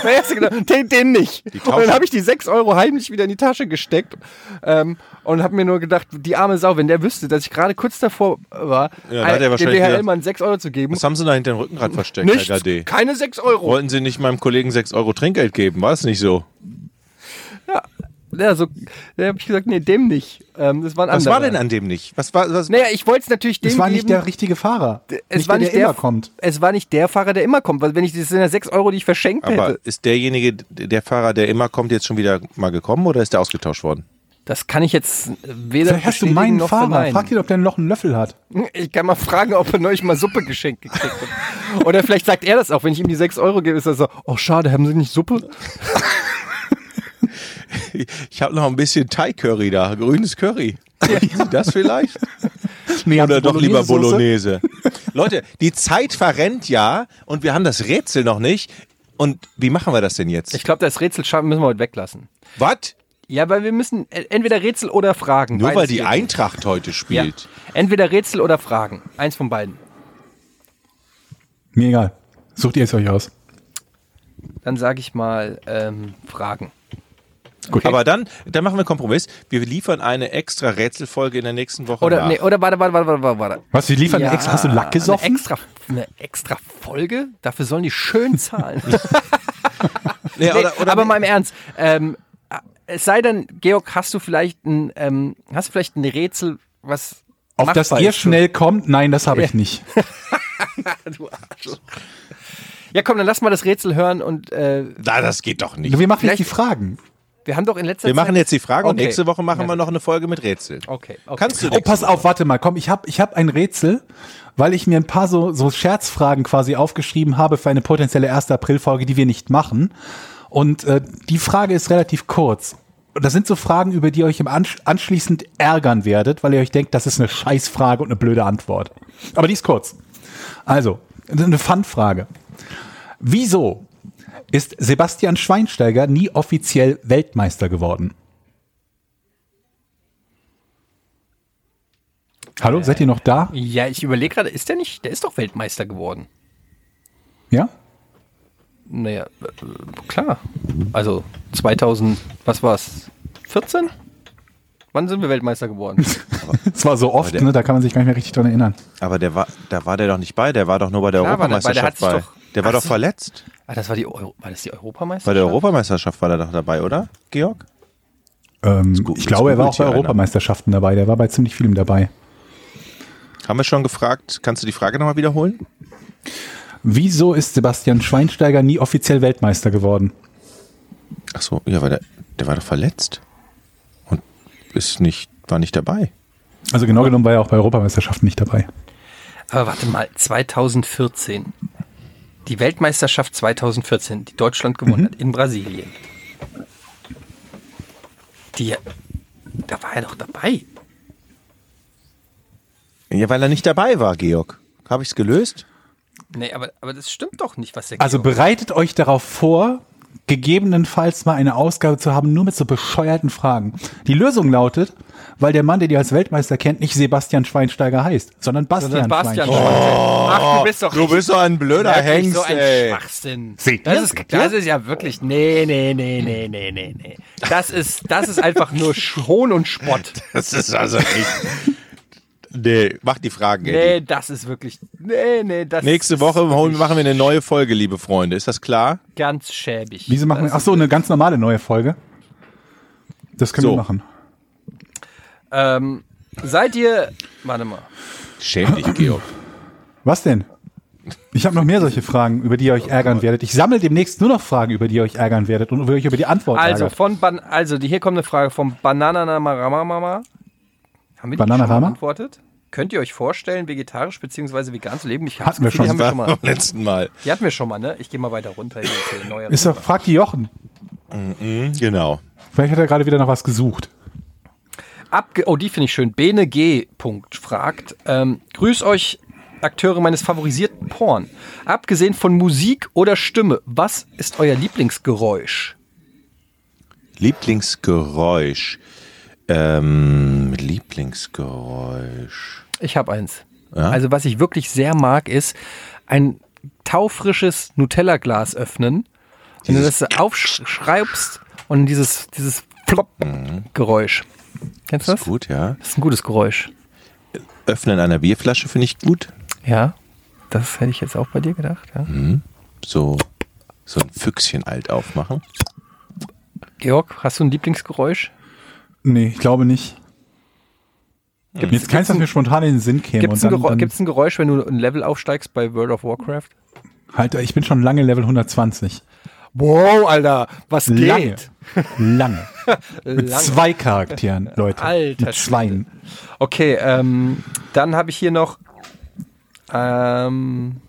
Mein erster Gedanke: Den, den nicht. Und dann habe ich die sechs Euro heimlich wieder in die Tasche gesteckt. Ähm, und habe mir nur gedacht: Die arme Sau, wenn der wüsste, dass ich gerade kurz davor war, ja, da dem D H L-Mann sechs Euro zu geben. Was haben sie da hinter dem Rückenrad versteckt, nichts, Herr Gardé? Keine sechs Euro. Wollten Sie nicht meinem Kollegen sechs Euro Trinkgeld geben? War es nicht so? Ja, ja, so, da habe ich gesagt, nee, dem nicht. Ähm, das war ein was war denn an dem nicht? Was war, was naja, ich wollte es natürlich dem geben. Es war nicht geben, der richtige Fahrer, es nicht war der, der, der immer kommt. Es war nicht der Fahrer, der immer kommt, weil wenn ich das sind ja sechs Euro, die ich verschenkt aber hätte. Aber ist derjenige, der Fahrer, der immer kommt, jetzt schon wieder mal gekommen oder ist der ausgetauscht worden? Das kann ich jetzt weder bestätigen noch verneinen. Vielleicht hast du meinen Fahrer. Frag ihn, ob der noch einen Löffel hat. Ich kann mal fragen, ob er neulich mal Suppe geschenkt gekriegt hat. Oder vielleicht sagt er das auch, wenn ich ihm die sechs Euro gebe, ist er so, oh schade, haben Sie nicht Suppe? Ich habe noch ein bisschen Thai-Curry da, grünes Curry. Ja. Sie das vielleicht? Nee, oder doch lieber Bolognese. Leute, die Zeit verrennt ja und wir haben das Rätsel noch nicht. Und wie machen wir das denn jetzt? Ich glaube, das Rätsel müssen wir heute weglassen. Was? Ja, weil wir müssen entweder Rätsel oder Fragen. Nur weil die Eintracht nicht heute spielt. Ja. Entweder Rätsel oder Fragen. Eins von beiden. Mir egal. Sucht ihr es euch aus. Dann sage ich mal ähm, Fragen. Okay. Aber dann, dann machen wir einen Kompromiss. Wir liefern eine extra Rätselfolge in der nächsten Woche. Oder, nee, oder warte, warte, warte, warte, warte. Was, wir liefern ja, eine extra, hast du Lack gesoffen? Eine extra, eine extra Folge? Dafür sollen die schön zahlen. Nee, nee, oder, oder aber nee. Mal im Ernst, ähm, es sei denn, Georg, hast du vielleicht ein, ähm, hast du vielleicht ein Rätsel, was auf das ihr schnell kommt? Nein, das habe ich nicht. Du Arsch. Ja komm, dann lass mal das Rätsel hören und äh, na, das geht doch nicht. Wir machen jetzt die Fragen. Wir haben doch in letzter Zeit... Wir machen jetzt die Fragen okay. Und nächste Woche machen ja. wir noch eine Folge mit Rätseln. Okay. okay. Kannst du oh, pass auf, warte mal. Komm, ich habe ich hab ein Rätsel, weil ich mir ein paar so, so Scherzfragen quasi aufgeschrieben habe für eine potenzielle ersten April-Folge, die wir nicht machen. Und äh, die Frage ist relativ kurz. Und das sind so Fragen, über die ihr euch im Ansch- anschließend ärgern werdet, weil ihr euch denkt, das ist eine Scheißfrage und eine blöde Antwort. Aber die ist kurz. Also, eine Fun-Frage. Wieso ist Sebastian Schweinsteiger nie offiziell Weltmeister geworden? Hallo, äh, seid ihr noch da? Ja, ich überlege gerade, ist der nicht, der ist doch Weltmeister geworden. Ja? Naja, klar. Also zweitausend, was war's? vierzehn? Wann sind wir Weltmeister geworden? Es war so oft, der, ne? Da kann man sich gar nicht mehr richtig dran erinnern. Aber der war, da war der doch nicht bei, der war doch nur bei der klar, Europameisterschaft war der, bei. Der, doch, der war doch so, verletzt. Ah, das war die Euro, war das die Europameisterschaft? Bei der Europameisterschaft war der doch dabei, oder, Georg? Ähm, gut, ich glaube, er war auch bei Europameisterschaften dabei. Der war bei ziemlich vielem dabei. Haben wir schon gefragt, kannst du die Frage nochmal wiederholen? Wieso ist Sebastian Schweinsteiger nie offiziell Weltmeister geworden? Ach so, ja, weil der, der war doch verletzt und ist nicht, war nicht dabei. Also genau genommen war er auch bei Europameisterschaften nicht dabei. Aber warte mal, zweitausendvierzehn. Die Weltmeisterschaft zweitausendvierzehn, die Deutschland gewonnen mhm. hat, in Brasilien. Die, da war er doch dabei. Ja, weil er nicht dabei war, Georg. Habe ich es gelöst? Nee, aber, aber das stimmt doch nicht, was der Georg Also bereitet hat. Euch darauf vor, gegebenenfalls mal eine Ausgabe zu haben, nur mit so bescheuerten Fragen. Die Lösung lautet, weil der Mann, den ihr als Weltmeister kennt, nicht Sebastian Schweinsteiger heißt, sondern Bastian, sondern Bastian Schweinsteiger. Oh, Ach, du bist doch du bist so ein blöder Hengst, so ein ey. Schwachsinn. Sie, das, ist, das ist ja wirklich, nee, nee, nee, nee, nee, nee, nee. Das ist, das ist einfach nur Hohn und Spott. Das ist also echt... Nee, mach die Fragen, Eddie. Nee, das ist wirklich... Nee, nee, das Nächste Woche machen wir eine neue Folge, liebe Freunde. Ist das klar? Ganz schäbig. Wieso machen wir... Ach so, eine ganz normale neue Folge. Das können so. wir machen. Ähm, seid ihr... Warte mal. Schäm dich, Georg. Was denn? Ich habe noch mehr solche Fragen, über die ihr euch ärgern werdet. Ich sammle demnächst nur noch Fragen, über die ihr euch ärgern werdet und über die, über die Antwort also, ärgert. Von Ban- also, die, hier kommt eine Frage vom Banananamaramama. Haben wir die schon beantwortet? Könnt ihr euch vorstellen, vegetarisch bzw. vegan zu leben? Ich hatten wir schon, die haben wir schon mal. Beim letzten Mal. Die hatten wir schon mal, ne? Ich gehe mal weiter runter. Ist doch, frag die Jochen. Mm-mm, genau. Vielleicht hat er gerade wieder noch was gesucht. Abge- oh, die finde ich schön. Bene G. fragt, ähm, grüß euch Akteure meines favorisierten Porn. Abgesehen von Musik oder Stimme, was ist euer Lieblingsgeräusch? Lieblingsgeräusch. Ähm, Lieblingsgeräusch. Ich habe eins. Ja? Also was ich wirklich sehr mag, ist ein taufrisches Nutella-Glas öffnen. Wenn du das aufschreibst und dieses, dieses Plop-Geräusch. Kennst du das? Ist gut, ja. Das ist ein gutes Geräusch. Öffnen einer Bierflasche finde ich gut. Ja, das hätte ich jetzt auch bei dir gedacht. Ja. Mhm. So, so ein Füchschen alt aufmachen. Georg, hast du ein Lieblingsgeräusch? Nee, ich glaube nicht. Gibt's, Jetzt keins, was mir spontan in den Sinn käme. Gibt es ein, Gerä- ein Geräusch, wenn du ein Level aufsteigst bei World of Warcraft? Halt, ich bin schon lange Level hundertzwanzig. Wow, Alter, was lange, geht? Lange. Mit lange. zwei Charakteren, Leute. Alter. Mit zweien. Okay, ähm, dann habe ich hier noch ähm,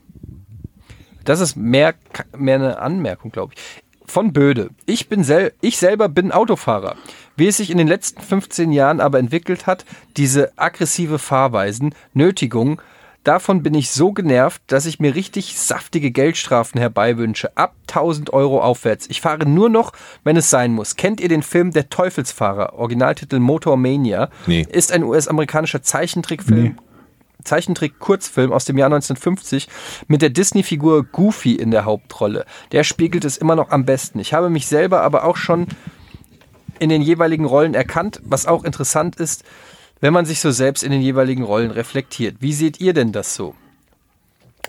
das ist mehr, mehr eine Anmerkung, glaube ich. Von Böde. Ich bin sel- ich selber bin Autofahrer. Wie es sich in den letzten fünfzehn Jahren aber entwickelt hat, diese aggressive Fahrweisen, Nötigung, davon bin ich so genervt, dass ich mir richtig saftige Geldstrafen herbeiwünsche. Ab tausend Euro aufwärts. Ich fahre nur noch, wenn es sein muss. Kennt ihr den Film Der Teufelsfahrer? Originaltitel Motormania. Nee. Ist ein U S-amerikanischer Zeichentrickfilm. Nee. Zeichentrick-Kurzfilm aus dem Jahr neunzehnhundertfünfzig mit der Disney-Figur Goofy in der Hauptrolle. Der spiegelt es immer noch am besten. Ich habe mich selber aber auch schon in den jeweiligen Rollen erkannt, was auch interessant ist, wenn man sich so selbst in den jeweiligen Rollen reflektiert. Wie seht ihr denn das so?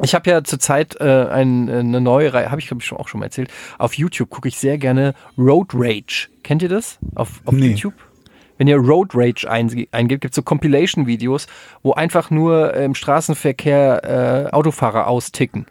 Ich habe ja zurzeit äh, ein, eine neue Reihe, habe ich glaube ich schon auch schon mal erzählt, auf YouTube gucke ich sehr gerne Road Rage. Kennt ihr das? Auf, auf nee. YouTube? Wenn ihr Road Rage eingebt, gibt es so Compilation-Videos, wo einfach nur im Straßenverkehr äh, Autofahrer austicken.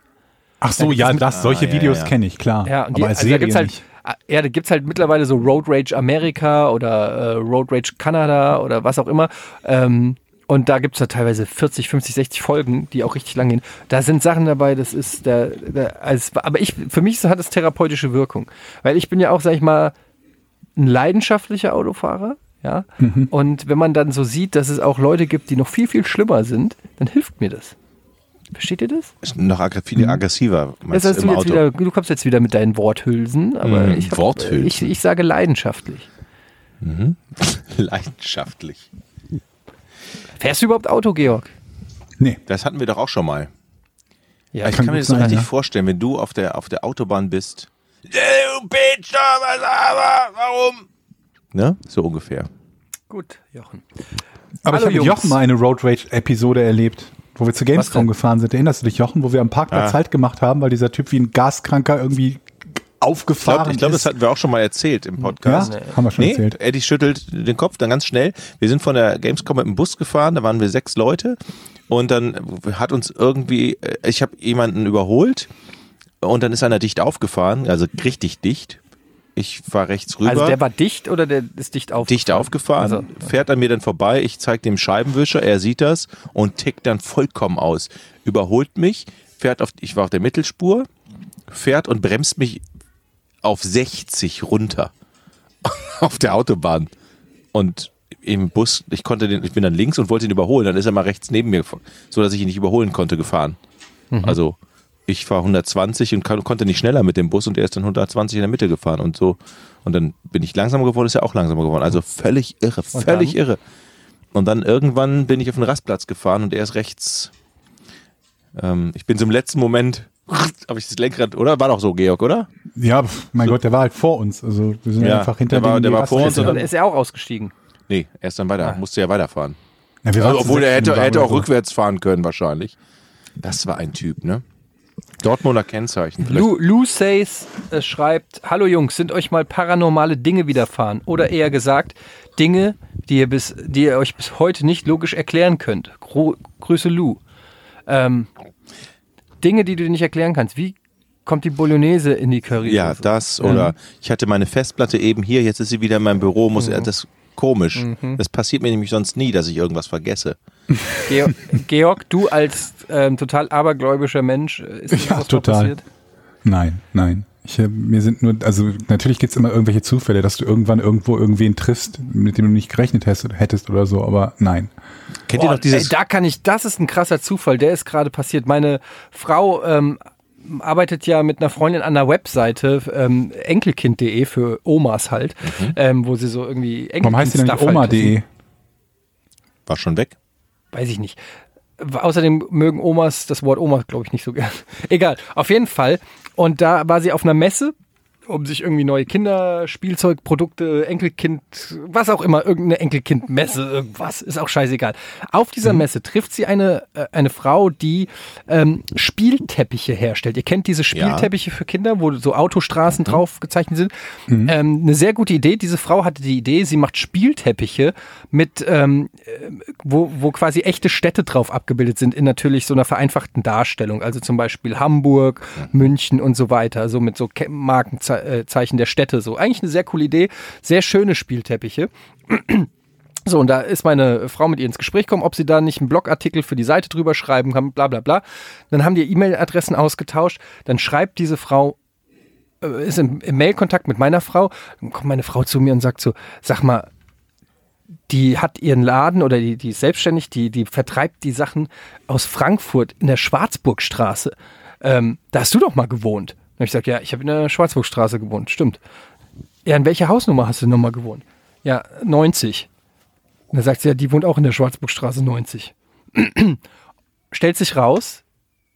Ach so, ja, das, mit, solche ah, Videos ja, ja. kenne ich, klar. Ja, und die, aber als also Serie da gibt's halt, nicht. Ja, da gibt es halt mittlerweile so Road Rage Amerika oder äh, Road Rage Kanada oder was auch immer. Ähm, und da gibt es da teilweise vierzig, fünfzig, sechzig Folgen, die auch richtig lang gehen. Da sind Sachen dabei, das ist, da, da, als, aber ich, für mich hat es therapeutische Wirkung. Weil ich bin ja auch, sag ich mal, ein leidenschaftlicher Autofahrer. Ja, mhm. Und wenn man dann so sieht, dass es auch Leute gibt, die noch viel, viel schlimmer sind, dann hilft mir das. Versteht ihr das? Ist noch aggressiv, viel mhm. aggressiver. Das heißt, du, jetzt wieder, du kommst jetzt wieder mit deinen Worthülsen, aber mhm. ich, hab, Worthülsen. Ich, ich sage leidenschaftlich. Mhm. Leidenschaftlich. Fährst du überhaupt Auto, Georg? Nee. Das hatten wir doch auch schon mal. Ja, ich kann, kann mir das so richtig vorstellen, wenn du auf der, auf der Autobahn bist. Du Bitch, aber warum? Ne? So ungefähr. Gut, Jochen. Aber Hallo ich habe mit Jochen mal eine Road Rage-Episode erlebt, wo wir zu Gamescom gefahren sind. Erinnerst du dich, Jochen? Wo wir am Parkplatz ah. halt gemacht haben, weil dieser Typ wie ein Gaskranker irgendwie aufgefahren ist. Ich glaube, glaub, das hatten wir auch schon mal erzählt im Podcast. Ja, nee. haben wir schon nee, erzählt. Eddie schüttelt den Kopf dann ganz schnell. Wir sind von der Gamescom mit dem Bus gefahren, da waren wir sechs Leute und dann hat uns irgendwie, ich habe jemanden überholt und dann ist einer dicht aufgefahren, also richtig dicht. Ich fahre rechts rüber. Also der war dicht oder der ist dicht aufgefahren? Dicht aufgefahren, also, fährt an mir dann vorbei, ich zeige dem Scheibenwischer, er sieht das und tickt dann vollkommen aus. Überholt mich, fährt auf, ich war auf der Mittelspur, fährt und bremst mich auf sechzig runter auf der Autobahn und im Bus, ich konnte den, ich bin dann links und wollte ihn überholen, dann ist er mal rechts neben mir, so dass ich ihn nicht überholen konnte, gefahren. Mhm. Also ich war hundertzwanzig und kann, konnte nicht schneller mit dem Bus und er ist dann hundertzwanzig in der Mitte gefahren und so und dann bin ich langsamer geworden, ist er auch langsamer geworden, also völlig irre, völlig irre. Und dann irgendwann bin ich auf den Rastplatz gefahren und er ist rechts, ähm, ich bin zum letzten Moment habe ich das Lenkrad, oder? War doch so, Georg, oder? Ja, mein so. Gott, der war halt vor uns. Also wir sind ja, einfach hinter dem. Der war, der war vor uns. Und dann ist er auch ausgestiegen. Nee, er ist dann weiter. Ah. Musste ja weiterfahren. Ja, wir also, obwohl er hätte, er hätte auch so. rückwärts fahren können wahrscheinlich. Das war ein Typ, ne? Dortmunder Kennzeichen. Lu, Lu Says äh, schreibt, hallo Jungs, sind euch mal paranormale Dinge widerfahren? Oder eher gesagt, Dinge, die ihr, bis, die ihr euch bis heute nicht logisch erklären könnt. Gro- Grüße Lu. Ähm... Dinge, die du dir nicht erklären kannst. Wie kommt die Bolognese in die Curry? Ja, so? das oder mhm. ich hatte meine Festplatte eben hier, jetzt ist sie wieder in meinem Büro. Muss mhm. Das ist komisch. Mhm. Das passiert mir nämlich sonst nie, dass ich irgendwas vergesse. Georg, Georg du als ähm, total abergläubischer Mensch, ist das ja, was total. passiert? Nein, nein. Ich, mir sind nur, also natürlich gibt es immer irgendwelche Zufälle, dass du irgendwann irgendwo irgendwen triffst, mit dem du nicht gerechnet hast, hättest oder so, aber nein. Kennt Boah, ihr noch dieses? Ey, da kann ich, das ist ein krasser Zufall, der ist gerade passiert. Meine Frau ähm, arbeitet ja mit einer Freundin an einer Webseite, ähm, enkelkind punkt de für Omas halt, mhm. ähm, wo sie so irgendwie Enkelkind. Warum heißt sie denn nicht Oma punkt de? War schon weg? Weiß ich nicht. Außerdem mögen Omas das Wort Oma, glaube ich, nicht so gern. Egal, auf jeden Fall. Und da war sie auf einer Messe, um sich irgendwie neue Kinderspielzeugprodukte, Enkelkind, was auch immer, irgendeine Enkelkind-Messe, irgendwas, ist auch scheißegal. Auf dieser Messe trifft sie eine, äh, eine Frau, die ähm, Spielteppiche herstellt. Ihr kennt diese Spielteppiche ja. für Kinder, wo so Autostraßen mhm. drauf gezeichnet sind. Mhm. Ähm, eine sehr gute Idee. Diese Frau hatte die Idee, sie macht Spielteppiche mit, ähm, wo, wo quasi echte Städte drauf abgebildet sind, in natürlich so einer vereinfachten Darstellung. Also zum Beispiel Hamburg, mhm. München und so weiter. So mit so Ke- Markenzeichen. Zeichen der Städte. So, eigentlich eine sehr coole Idee, sehr schöne Spielteppiche. So, und da ist meine Frau mit ihr ins Gespräch gekommen, ob sie da nicht einen Blogartikel für die Seite drüber schreiben kann, bla bla bla. Dann haben die E-Mail-Adressen ausgetauscht, dann schreibt diese Frau, äh, ist im, im Mail-Kontakt mit meiner Frau, dann kommt meine Frau zu mir und sagt so, sag mal, die hat ihren Laden oder die, die ist selbstständig, die, die vertreibt die Sachen aus Frankfurt in der Schwarzburgstraße. Ähm, da hast du doch mal gewohnt. Und ich sage, ja, ich habe in der Schwarzburgstraße gewohnt, stimmt. Ja, in welcher Hausnummer hast du nochmal gewohnt? Ja, neunzig. Und dann sagt sie, ja, die wohnt auch in der Schwarzburgstraße neunzig. Stellt sich raus,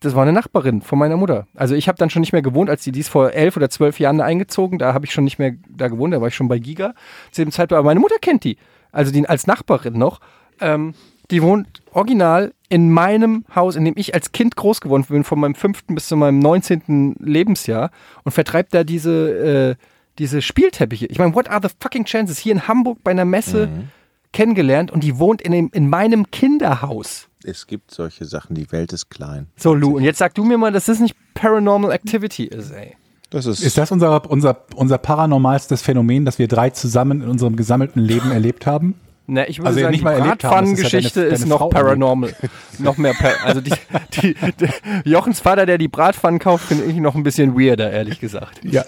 das war eine Nachbarin von meiner Mutter. Also ich habe dann schon nicht mehr gewohnt, als die, die ist vor elf oder zwölf Jahren eingezogen, da habe ich schon nicht mehr da gewohnt, da war ich schon bei Giga. Zu dem Zeitpunkt, aber meine Mutter kennt die, also die als Nachbarin noch, ähm, die wohnt original in meinem Haus, in dem ich als Kind groß geworden bin, von meinem fünften bis zu meinem neunzehnten Lebensjahr und vertreibt da diese, äh, diese Spielteppiche. Ich meine, what are the fucking chances? Hier in Hamburg bei einer Messe mhm. kennengelernt und die wohnt in, dem, in meinem Kinderhaus. Es gibt solche Sachen, die Welt ist klein. So, Lu, und jetzt sag du mir mal, dass das nicht Paranormal Activity ist, ey. Das ist, ist das unser, unser, unser paranormalstes Phänomen, das wir drei zusammen in unserem gesammelten Leben erlebt haben? Na, ich würde also sagen, nicht die Bratpfannengeschichte ist, ja deine, deine ist noch Frau paranormal. noch mehr par- also die, die, die, Jochens Vater, der die Bratpfannen kauft, finde ich noch ein bisschen weirder, ehrlich gesagt. Ja.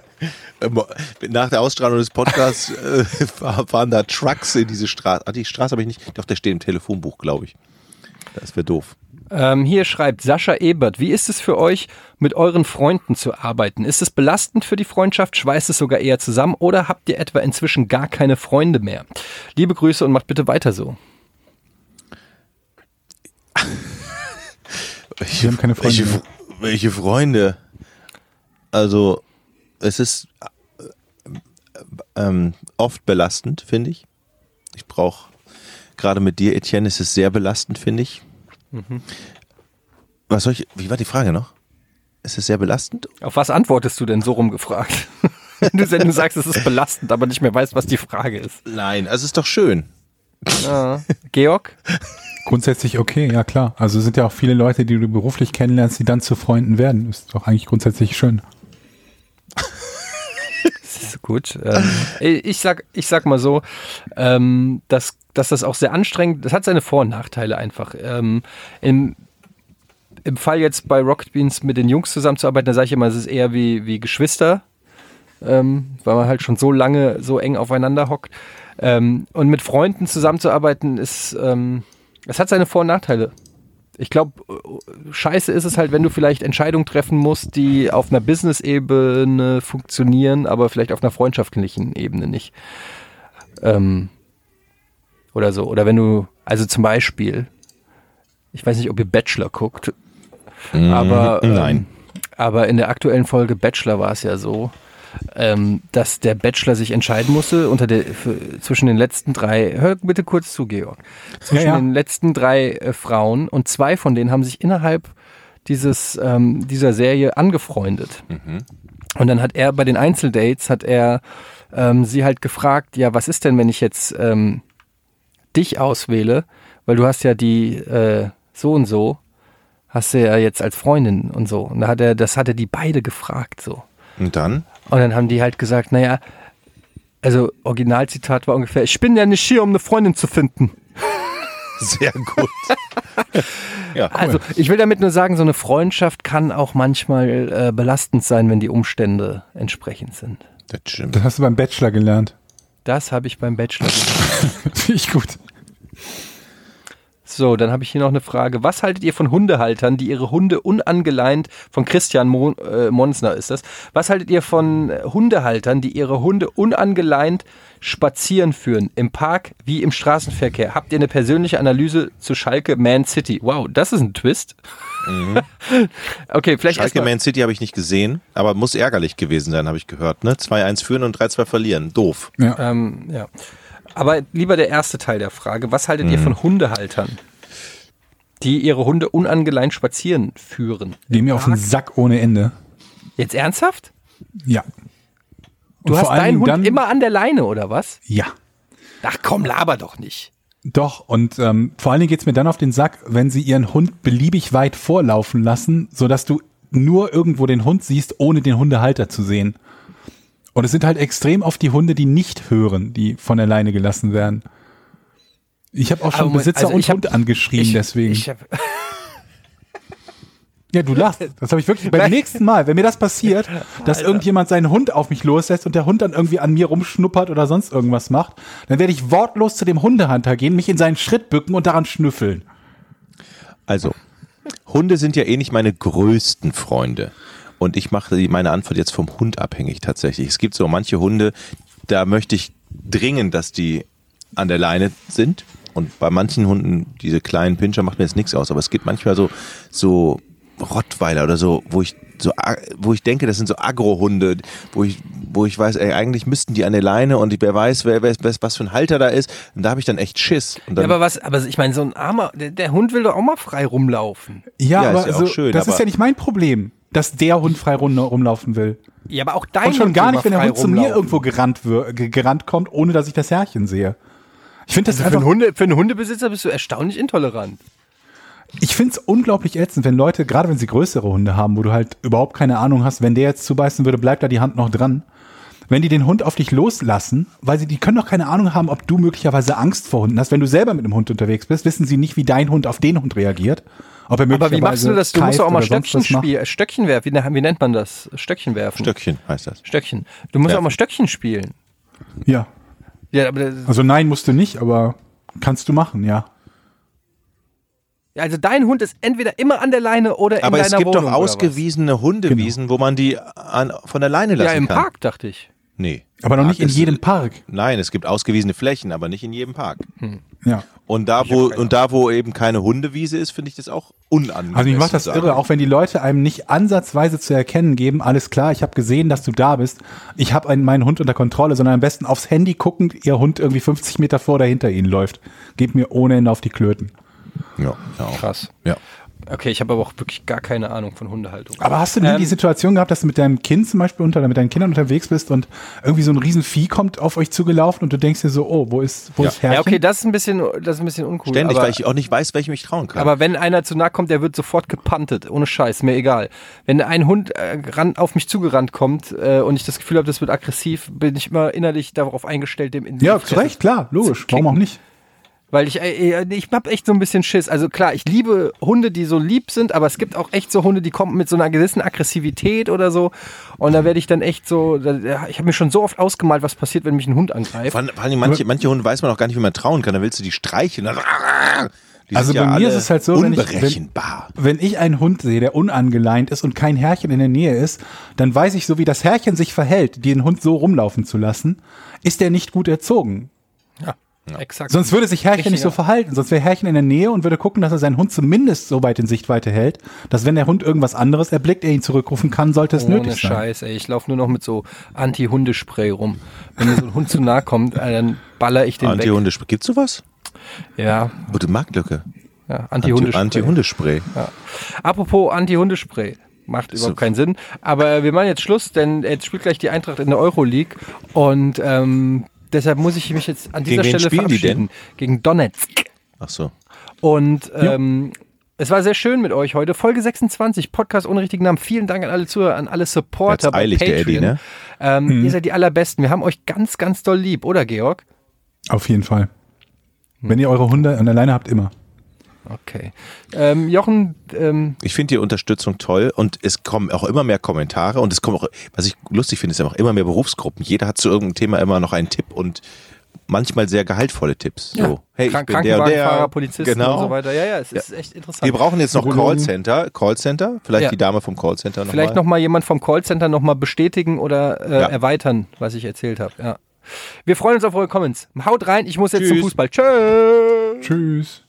Nach der Ausstrahlung des Podcasts äh, fahren da Trucks in diese Straße. Ah, die Straße habe ich nicht. Doch, der steht im Telefonbuch, glaube ich. Das wäre doof. Ähm, hier schreibt Sascha Ebert, wie ist es für euch, mit euren Freunden zu arbeiten? Ist es belastend für die Freundschaft? Schweißt es sogar eher zusammen? Oder habt ihr etwa inzwischen gar keine Freunde mehr? Liebe Grüße und macht bitte weiter so. Ich, wir haben keine Freunde ich, mehr. welche Freunde. Also es ist ähm, oft belastend, finde ich. Ich brauche, gerade mit dir, Etienne, ist es sehr belastend, finde ich. Mhm. Was soll ich, wie war die Frage noch? Ist es sehr belastend? Auf was antwortest du denn so rumgefragt? Wenn du sagst, es ist belastend, aber nicht mehr weißt, was die Frage ist. Nein, also es ist doch schön. Ah, Georg? Grundsätzlich okay, ja klar. Also sind ja auch viele Leute, die du beruflich kennenlernst, die dann zu Freunden werden. Ist doch eigentlich grundsätzlich schön. Das ist gut. Ähm, ich, sag, ich sag mal so, ähm, dass, dass das auch sehr anstrengend, das hat seine Vor- und Nachteile einfach. Ähm, in Im Fall jetzt bei Rocket Beans mit den Jungs zusammenzuarbeiten, da sage ich immer, es ist eher wie, wie Geschwister, ähm, weil man halt schon so lange so eng aufeinander hockt. Ähm, und mit Freunden zusammenzuarbeiten, ist, ähm, es hat seine Vor- und Nachteile. Ich glaube, scheiße ist es halt, wenn du vielleicht Entscheidungen treffen musst, die auf einer Business-Ebene funktionieren, aber vielleicht auf einer freundschaftlichen Ebene nicht. Ähm, oder so. Oder wenn du, also zum Beispiel, ich weiß nicht, ob ihr Bachelor guckt, aber, nein. Ähm, aber in der aktuellen Folge Bachelor war es ja so, ähm, dass der Bachelor sich entscheiden musste unter der, für, zwischen den letzten drei, hör bitte kurz zu, Georg, zwischen ja, ja. den letzten drei äh, Frauen, und zwei von denen haben sich innerhalb dieses, ähm, dieser Serie angefreundet. Mhm. Und dann hat er bei den Einzeldates, hat er ähm, sie halt gefragt, ja, was ist denn, wenn ich jetzt ähm, dich auswähle, weil du hast ja die äh, so und so, hast du ja jetzt als Freundin und so. Und da hat er, das hat er die beide gefragt so. Und dann? Und dann haben die halt gesagt, naja, also Originalzitat war ungefähr, ich bin ja nicht hier, um eine Freundin zu finden. Sehr gut. Ja, cool. Also ich will damit nur sagen, so eine Freundschaft kann auch manchmal äh, belastend sein, wenn die Umstände entsprechend sind. Das stimmt. Das hast du beim Bachelor gelernt. Das habe ich beim Bachelor gelernt. Finde ich gut. So, dann habe ich hier noch eine Frage. Was haltet ihr von Hundehaltern, die ihre Hunde unangeleint, von Christian Mon, äh, Monsner ist das, was haltet ihr von Hundehaltern, die ihre Hunde unangeleint spazieren führen, im Park wie im Straßenverkehr? Habt ihr eine persönliche Analyse zu Schalke Man City? Wow, das ist ein Twist. Mhm. Okay, vielleicht Schalke Man City habe ich nicht gesehen, aber muss ärgerlich gewesen sein, habe ich gehört. Ne? zwei eins führen und drei zwei verlieren. Doof. Ja. Ähm, ja. Aber lieber der erste Teil der Frage. Was haltet mhm. ihr von Hundehaltern, die ihre Hunde unangeleint spazieren führen? Geh mir auf den Sack ohne Ende. Jetzt ernsthaft? Ja. Und du hast deinen Hund immer an der Leine, oder was? Ja. Ach komm, laber doch nicht. Doch, und ähm, vor allen Dingen geht es mir dann auf den Sack, wenn sie ihren Hund beliebig weit vorlaufen lassen, sodass du nur irgendwo den Hund siehst, ohne den Hundehalter zu sehen. Und es sind halt extrem oft die Hunde, die nicht hören, die von alleine gelassen werden. Ich habe auch schon Moment, Besitzer also und hab, Hund angeschrien, ich, deswegen. Ich hab ja, du lachst. Das habe ich wirklich. Beim nächsten Mal, wenn mir das passiert, dass Alter. irgendjemand seinen Hund auf mich loslässt und der Hund dann irgendwie an mir rumschnuppert oder sonst irgendwas macht, dann werde ich wortlos zu dem Hundehalter gehen, mich in seinen Schritt bücken und daran schnüffeln. Also, Hunde sind ja eh nicht meine größten Freunde. Und ich mache meine Antwort jetzt vom Hund abhängig tatsächlich. Es gibt so manche Hunde, da möchte ich dringend, dass die an der Leine sind. Und bei manchen Hunden, diese kleinen Pinscher, macht mir jetzt nichts aus. Aber es gibt manchmal so, so Rottweiler oder so, wo ich so, wo ich denke, das sind so Agro-Hunde, wo ich, wo ich weiß, ey, eigentlich müssten die an der Leine, und wer weiß, wer, wer, wer was für ein Halter da ist. Und da habe ich dann echt Schiss. Und dann ja, aber was? Aber ich meine, so ein armer, der, der Hund will doch auch mal frei rumlaufen. Ja, ja aber ist ja auch so, schön, das aber ist ja nicht mein Problem, dass der Hund frei rumlaufen will. Ja, aber auch dein Hund. Und schon gar nicht, wenn der Hund zu mir irgendwo gerannt, wir- gerannt kommt, ohne dass ich das Härchen sehe. Ich finde das also einfach. Für einen, Hunde, für einen Hundebesitzer bist du erstaunlich intolerant. Ich finde es unglaublich ätzend, wenn Leute, gerade wenn sie größere Hunde haben, wo du halt überhaupt keine Ahnung hast, wenn der jetzt zubeißen würde, bleibt da die Hand noch dran. Wenn die den Hund auf dich loslassen, weil sie, die können doch keine Ahnung haben, ob du möglicherweise Angst vor Hunden hast. Wenn du selber mit einem Hund unterwegs bist, wissen sie nicht, wie dein Hund auf den Hund reagiert. Ob er möglicherweise. Aber wie machst du das? Du musst doch auch mal Stöckchen spielen. Stöckchen werfen. Wie, wie nennt man das? Stöckchen werfen. Stöckchen heißt das. Stöckchen. Du musst ja auch mal Stöckchen spielen. Ja. Ja, aber also nein, musst du nicht, aber kannst du machen, ja. Also dein Hund ist entweder immer an der Leine oder in deiner Wohnung. Aber es gibt doch ausgewiesene Hundewiesen, genau, wo man die an, von der Leine lassen kann. Ja, im Park, dachte ich. Nee. Aber noch nicht in jedem Park. Nein, es gibt ausgewiesene Flächen, aber nicht in jedem Park. Hm. Ja. Und da, wo, und da, wo eben keine Hundewiese ist, finde ich das auch unangemessen. Also ich mache das irre, auch wenn die Leute einem nicht ansatzweise zu erkennen geben, alles klar, ich habe gesehen, dass du da bist, ich habe meinen Hund unter Kontrolle, sondern am besten aufs Handy guckend, ihr Hund irgendwie fünfzig Meter vor oder hinter ihnen läuft. Geht mir ohne Ende auf die Klöten. Ja, ja. Krass. Ja. Okay, ich habe aber auch wirklich gar keine Ahnung von Hundehaltung. Aber hast du denn ähm, die Situation gehabt, dass du mit deinem Kind zum Beispiel unter, mit deinen Kindern unterwegs bist und irgendwie so ein Riesenvieh kommt auf euch zugelaufen und du denkst dir so, oh, wo ist, wo ja. ist Herrchen? Ja, okay, das ist ein bisschen, das ist ein bisschen uncool. Ständig, aber, weil ich auch nicht weiß, welchem ich trauen kann. Aber wenn einer zu nahe kommt, der wird sofort gepantet, ohne Scheiß, mir egal. Wenn ein Hund äh, ran, auf mich zugerannt kommt äh, und ich das Gefühl habe, das wird aggressiv, bin ich immer innerlich darauf eingestellt, dem in die Ja, zu Recht, klar, logisch, warum auch nicht? Weil ich, ich hab echt so ein bisschen Schiss. Also klar, ich liebe Hunde, die so lieb sind, aber es gibt auch echt so Hunde, die kommen mit so einer gewissen Aggressivität oder so. Und da werde ich dann echt so, ich habe mir schon so oft ausgemalt, was passiert, wenn mich ein Hund angreift. Vor allem manche, manche Hunde weiß man auch gar nicht, wie man trauen kann. Da willst du die streicheln. Die also bei ja mir ist es halt so, wenn ich, wenn, wenn ich einen Hund sehe, der unangeleint ist und kein Herrchen in der Nähe ist, dann weiß ich, so wie das Herrchen sich verhält, den Hund so rumlaufen zu lassen, ist der nicht gut erzogen. Ja. Ja. Exakt. Sonst würde sich Herrchen Richtig, nicht so ja. verhalten. Sonst wäre Herrchen in der Nähe und würde gucken, dass er seinen Hund zumindest so weit in Sichtweite hält, dass wenn der Hund irgendwas anderes erblickt, er ihn zurückrufen kann, sollte es Ohne nötig Scheiß, sein. Ohne Scheiß, ey. Ich laufe nur noch mit so Anti-Hundespray rum. Wenn mir so ein Hund zu nahe kommt, dann baller ich den Anti-Hundespray. Weg. Gibt's sowas? Ja. Gute Marktlücke. Ja, Anti-Hundespray. Anti-Hundespray. Ja. Apropos Anti-Hundespray. Macht überhaupt so. keinen Sinn. Aber wir machen jetzt Schluss, denn jetzt spielt gleich die Eintracht in der Euroleague und ähm, deshalb muss ich mich jetzt an dieser Stelle verabschieden. Gegen Donetsk. Ach so. Und ähm, es war sehr schön mit euch heute. Folge sechsundzwanzig, Podcast ohne richtigen Namen. Vielen Dank an alle Zuhörer, an alle Supporter bei Patreon. Der Eddie, ne? ähm, mhm. Ihr seid die allerbesten. Wir haben euch ganz, ganz doll lieb, oder Georg? Auf jeden Fall. Wenn ihr eure Hunde an der Leine habt, immer. Okay. Ähm, Jochen. Ähm ich finde die Unterstützung toll und es kommen auch immer mehr Kommentare und es kommen auch, was ich lustig finde, ist auch immer mehr Berufsgruppen. Jeder hat zu irgendeinem Thema immer noch einen Tipp und manchmal sehr gehaltvolle Tipps. Ja. So, hey, Krank- ich bin der und der. Polizisten genau. und so weiter. Ja, ja, es ist ja. echt interessant. Wir brauchen jetzt noch Callcenter. Callcenter? Vielleicht ja. die Dame vom Callcenter nochmal. Vielleicht nochmal jemand vom Callcenter nochmal bestätigen oder äh, ja. erweitern, was ich erzählt habe. Ja. Wir freuen uns auf eure Comments. Haut rein, ich muss jetzt Tschüss. zum Fußball. Tschö. Tschüss.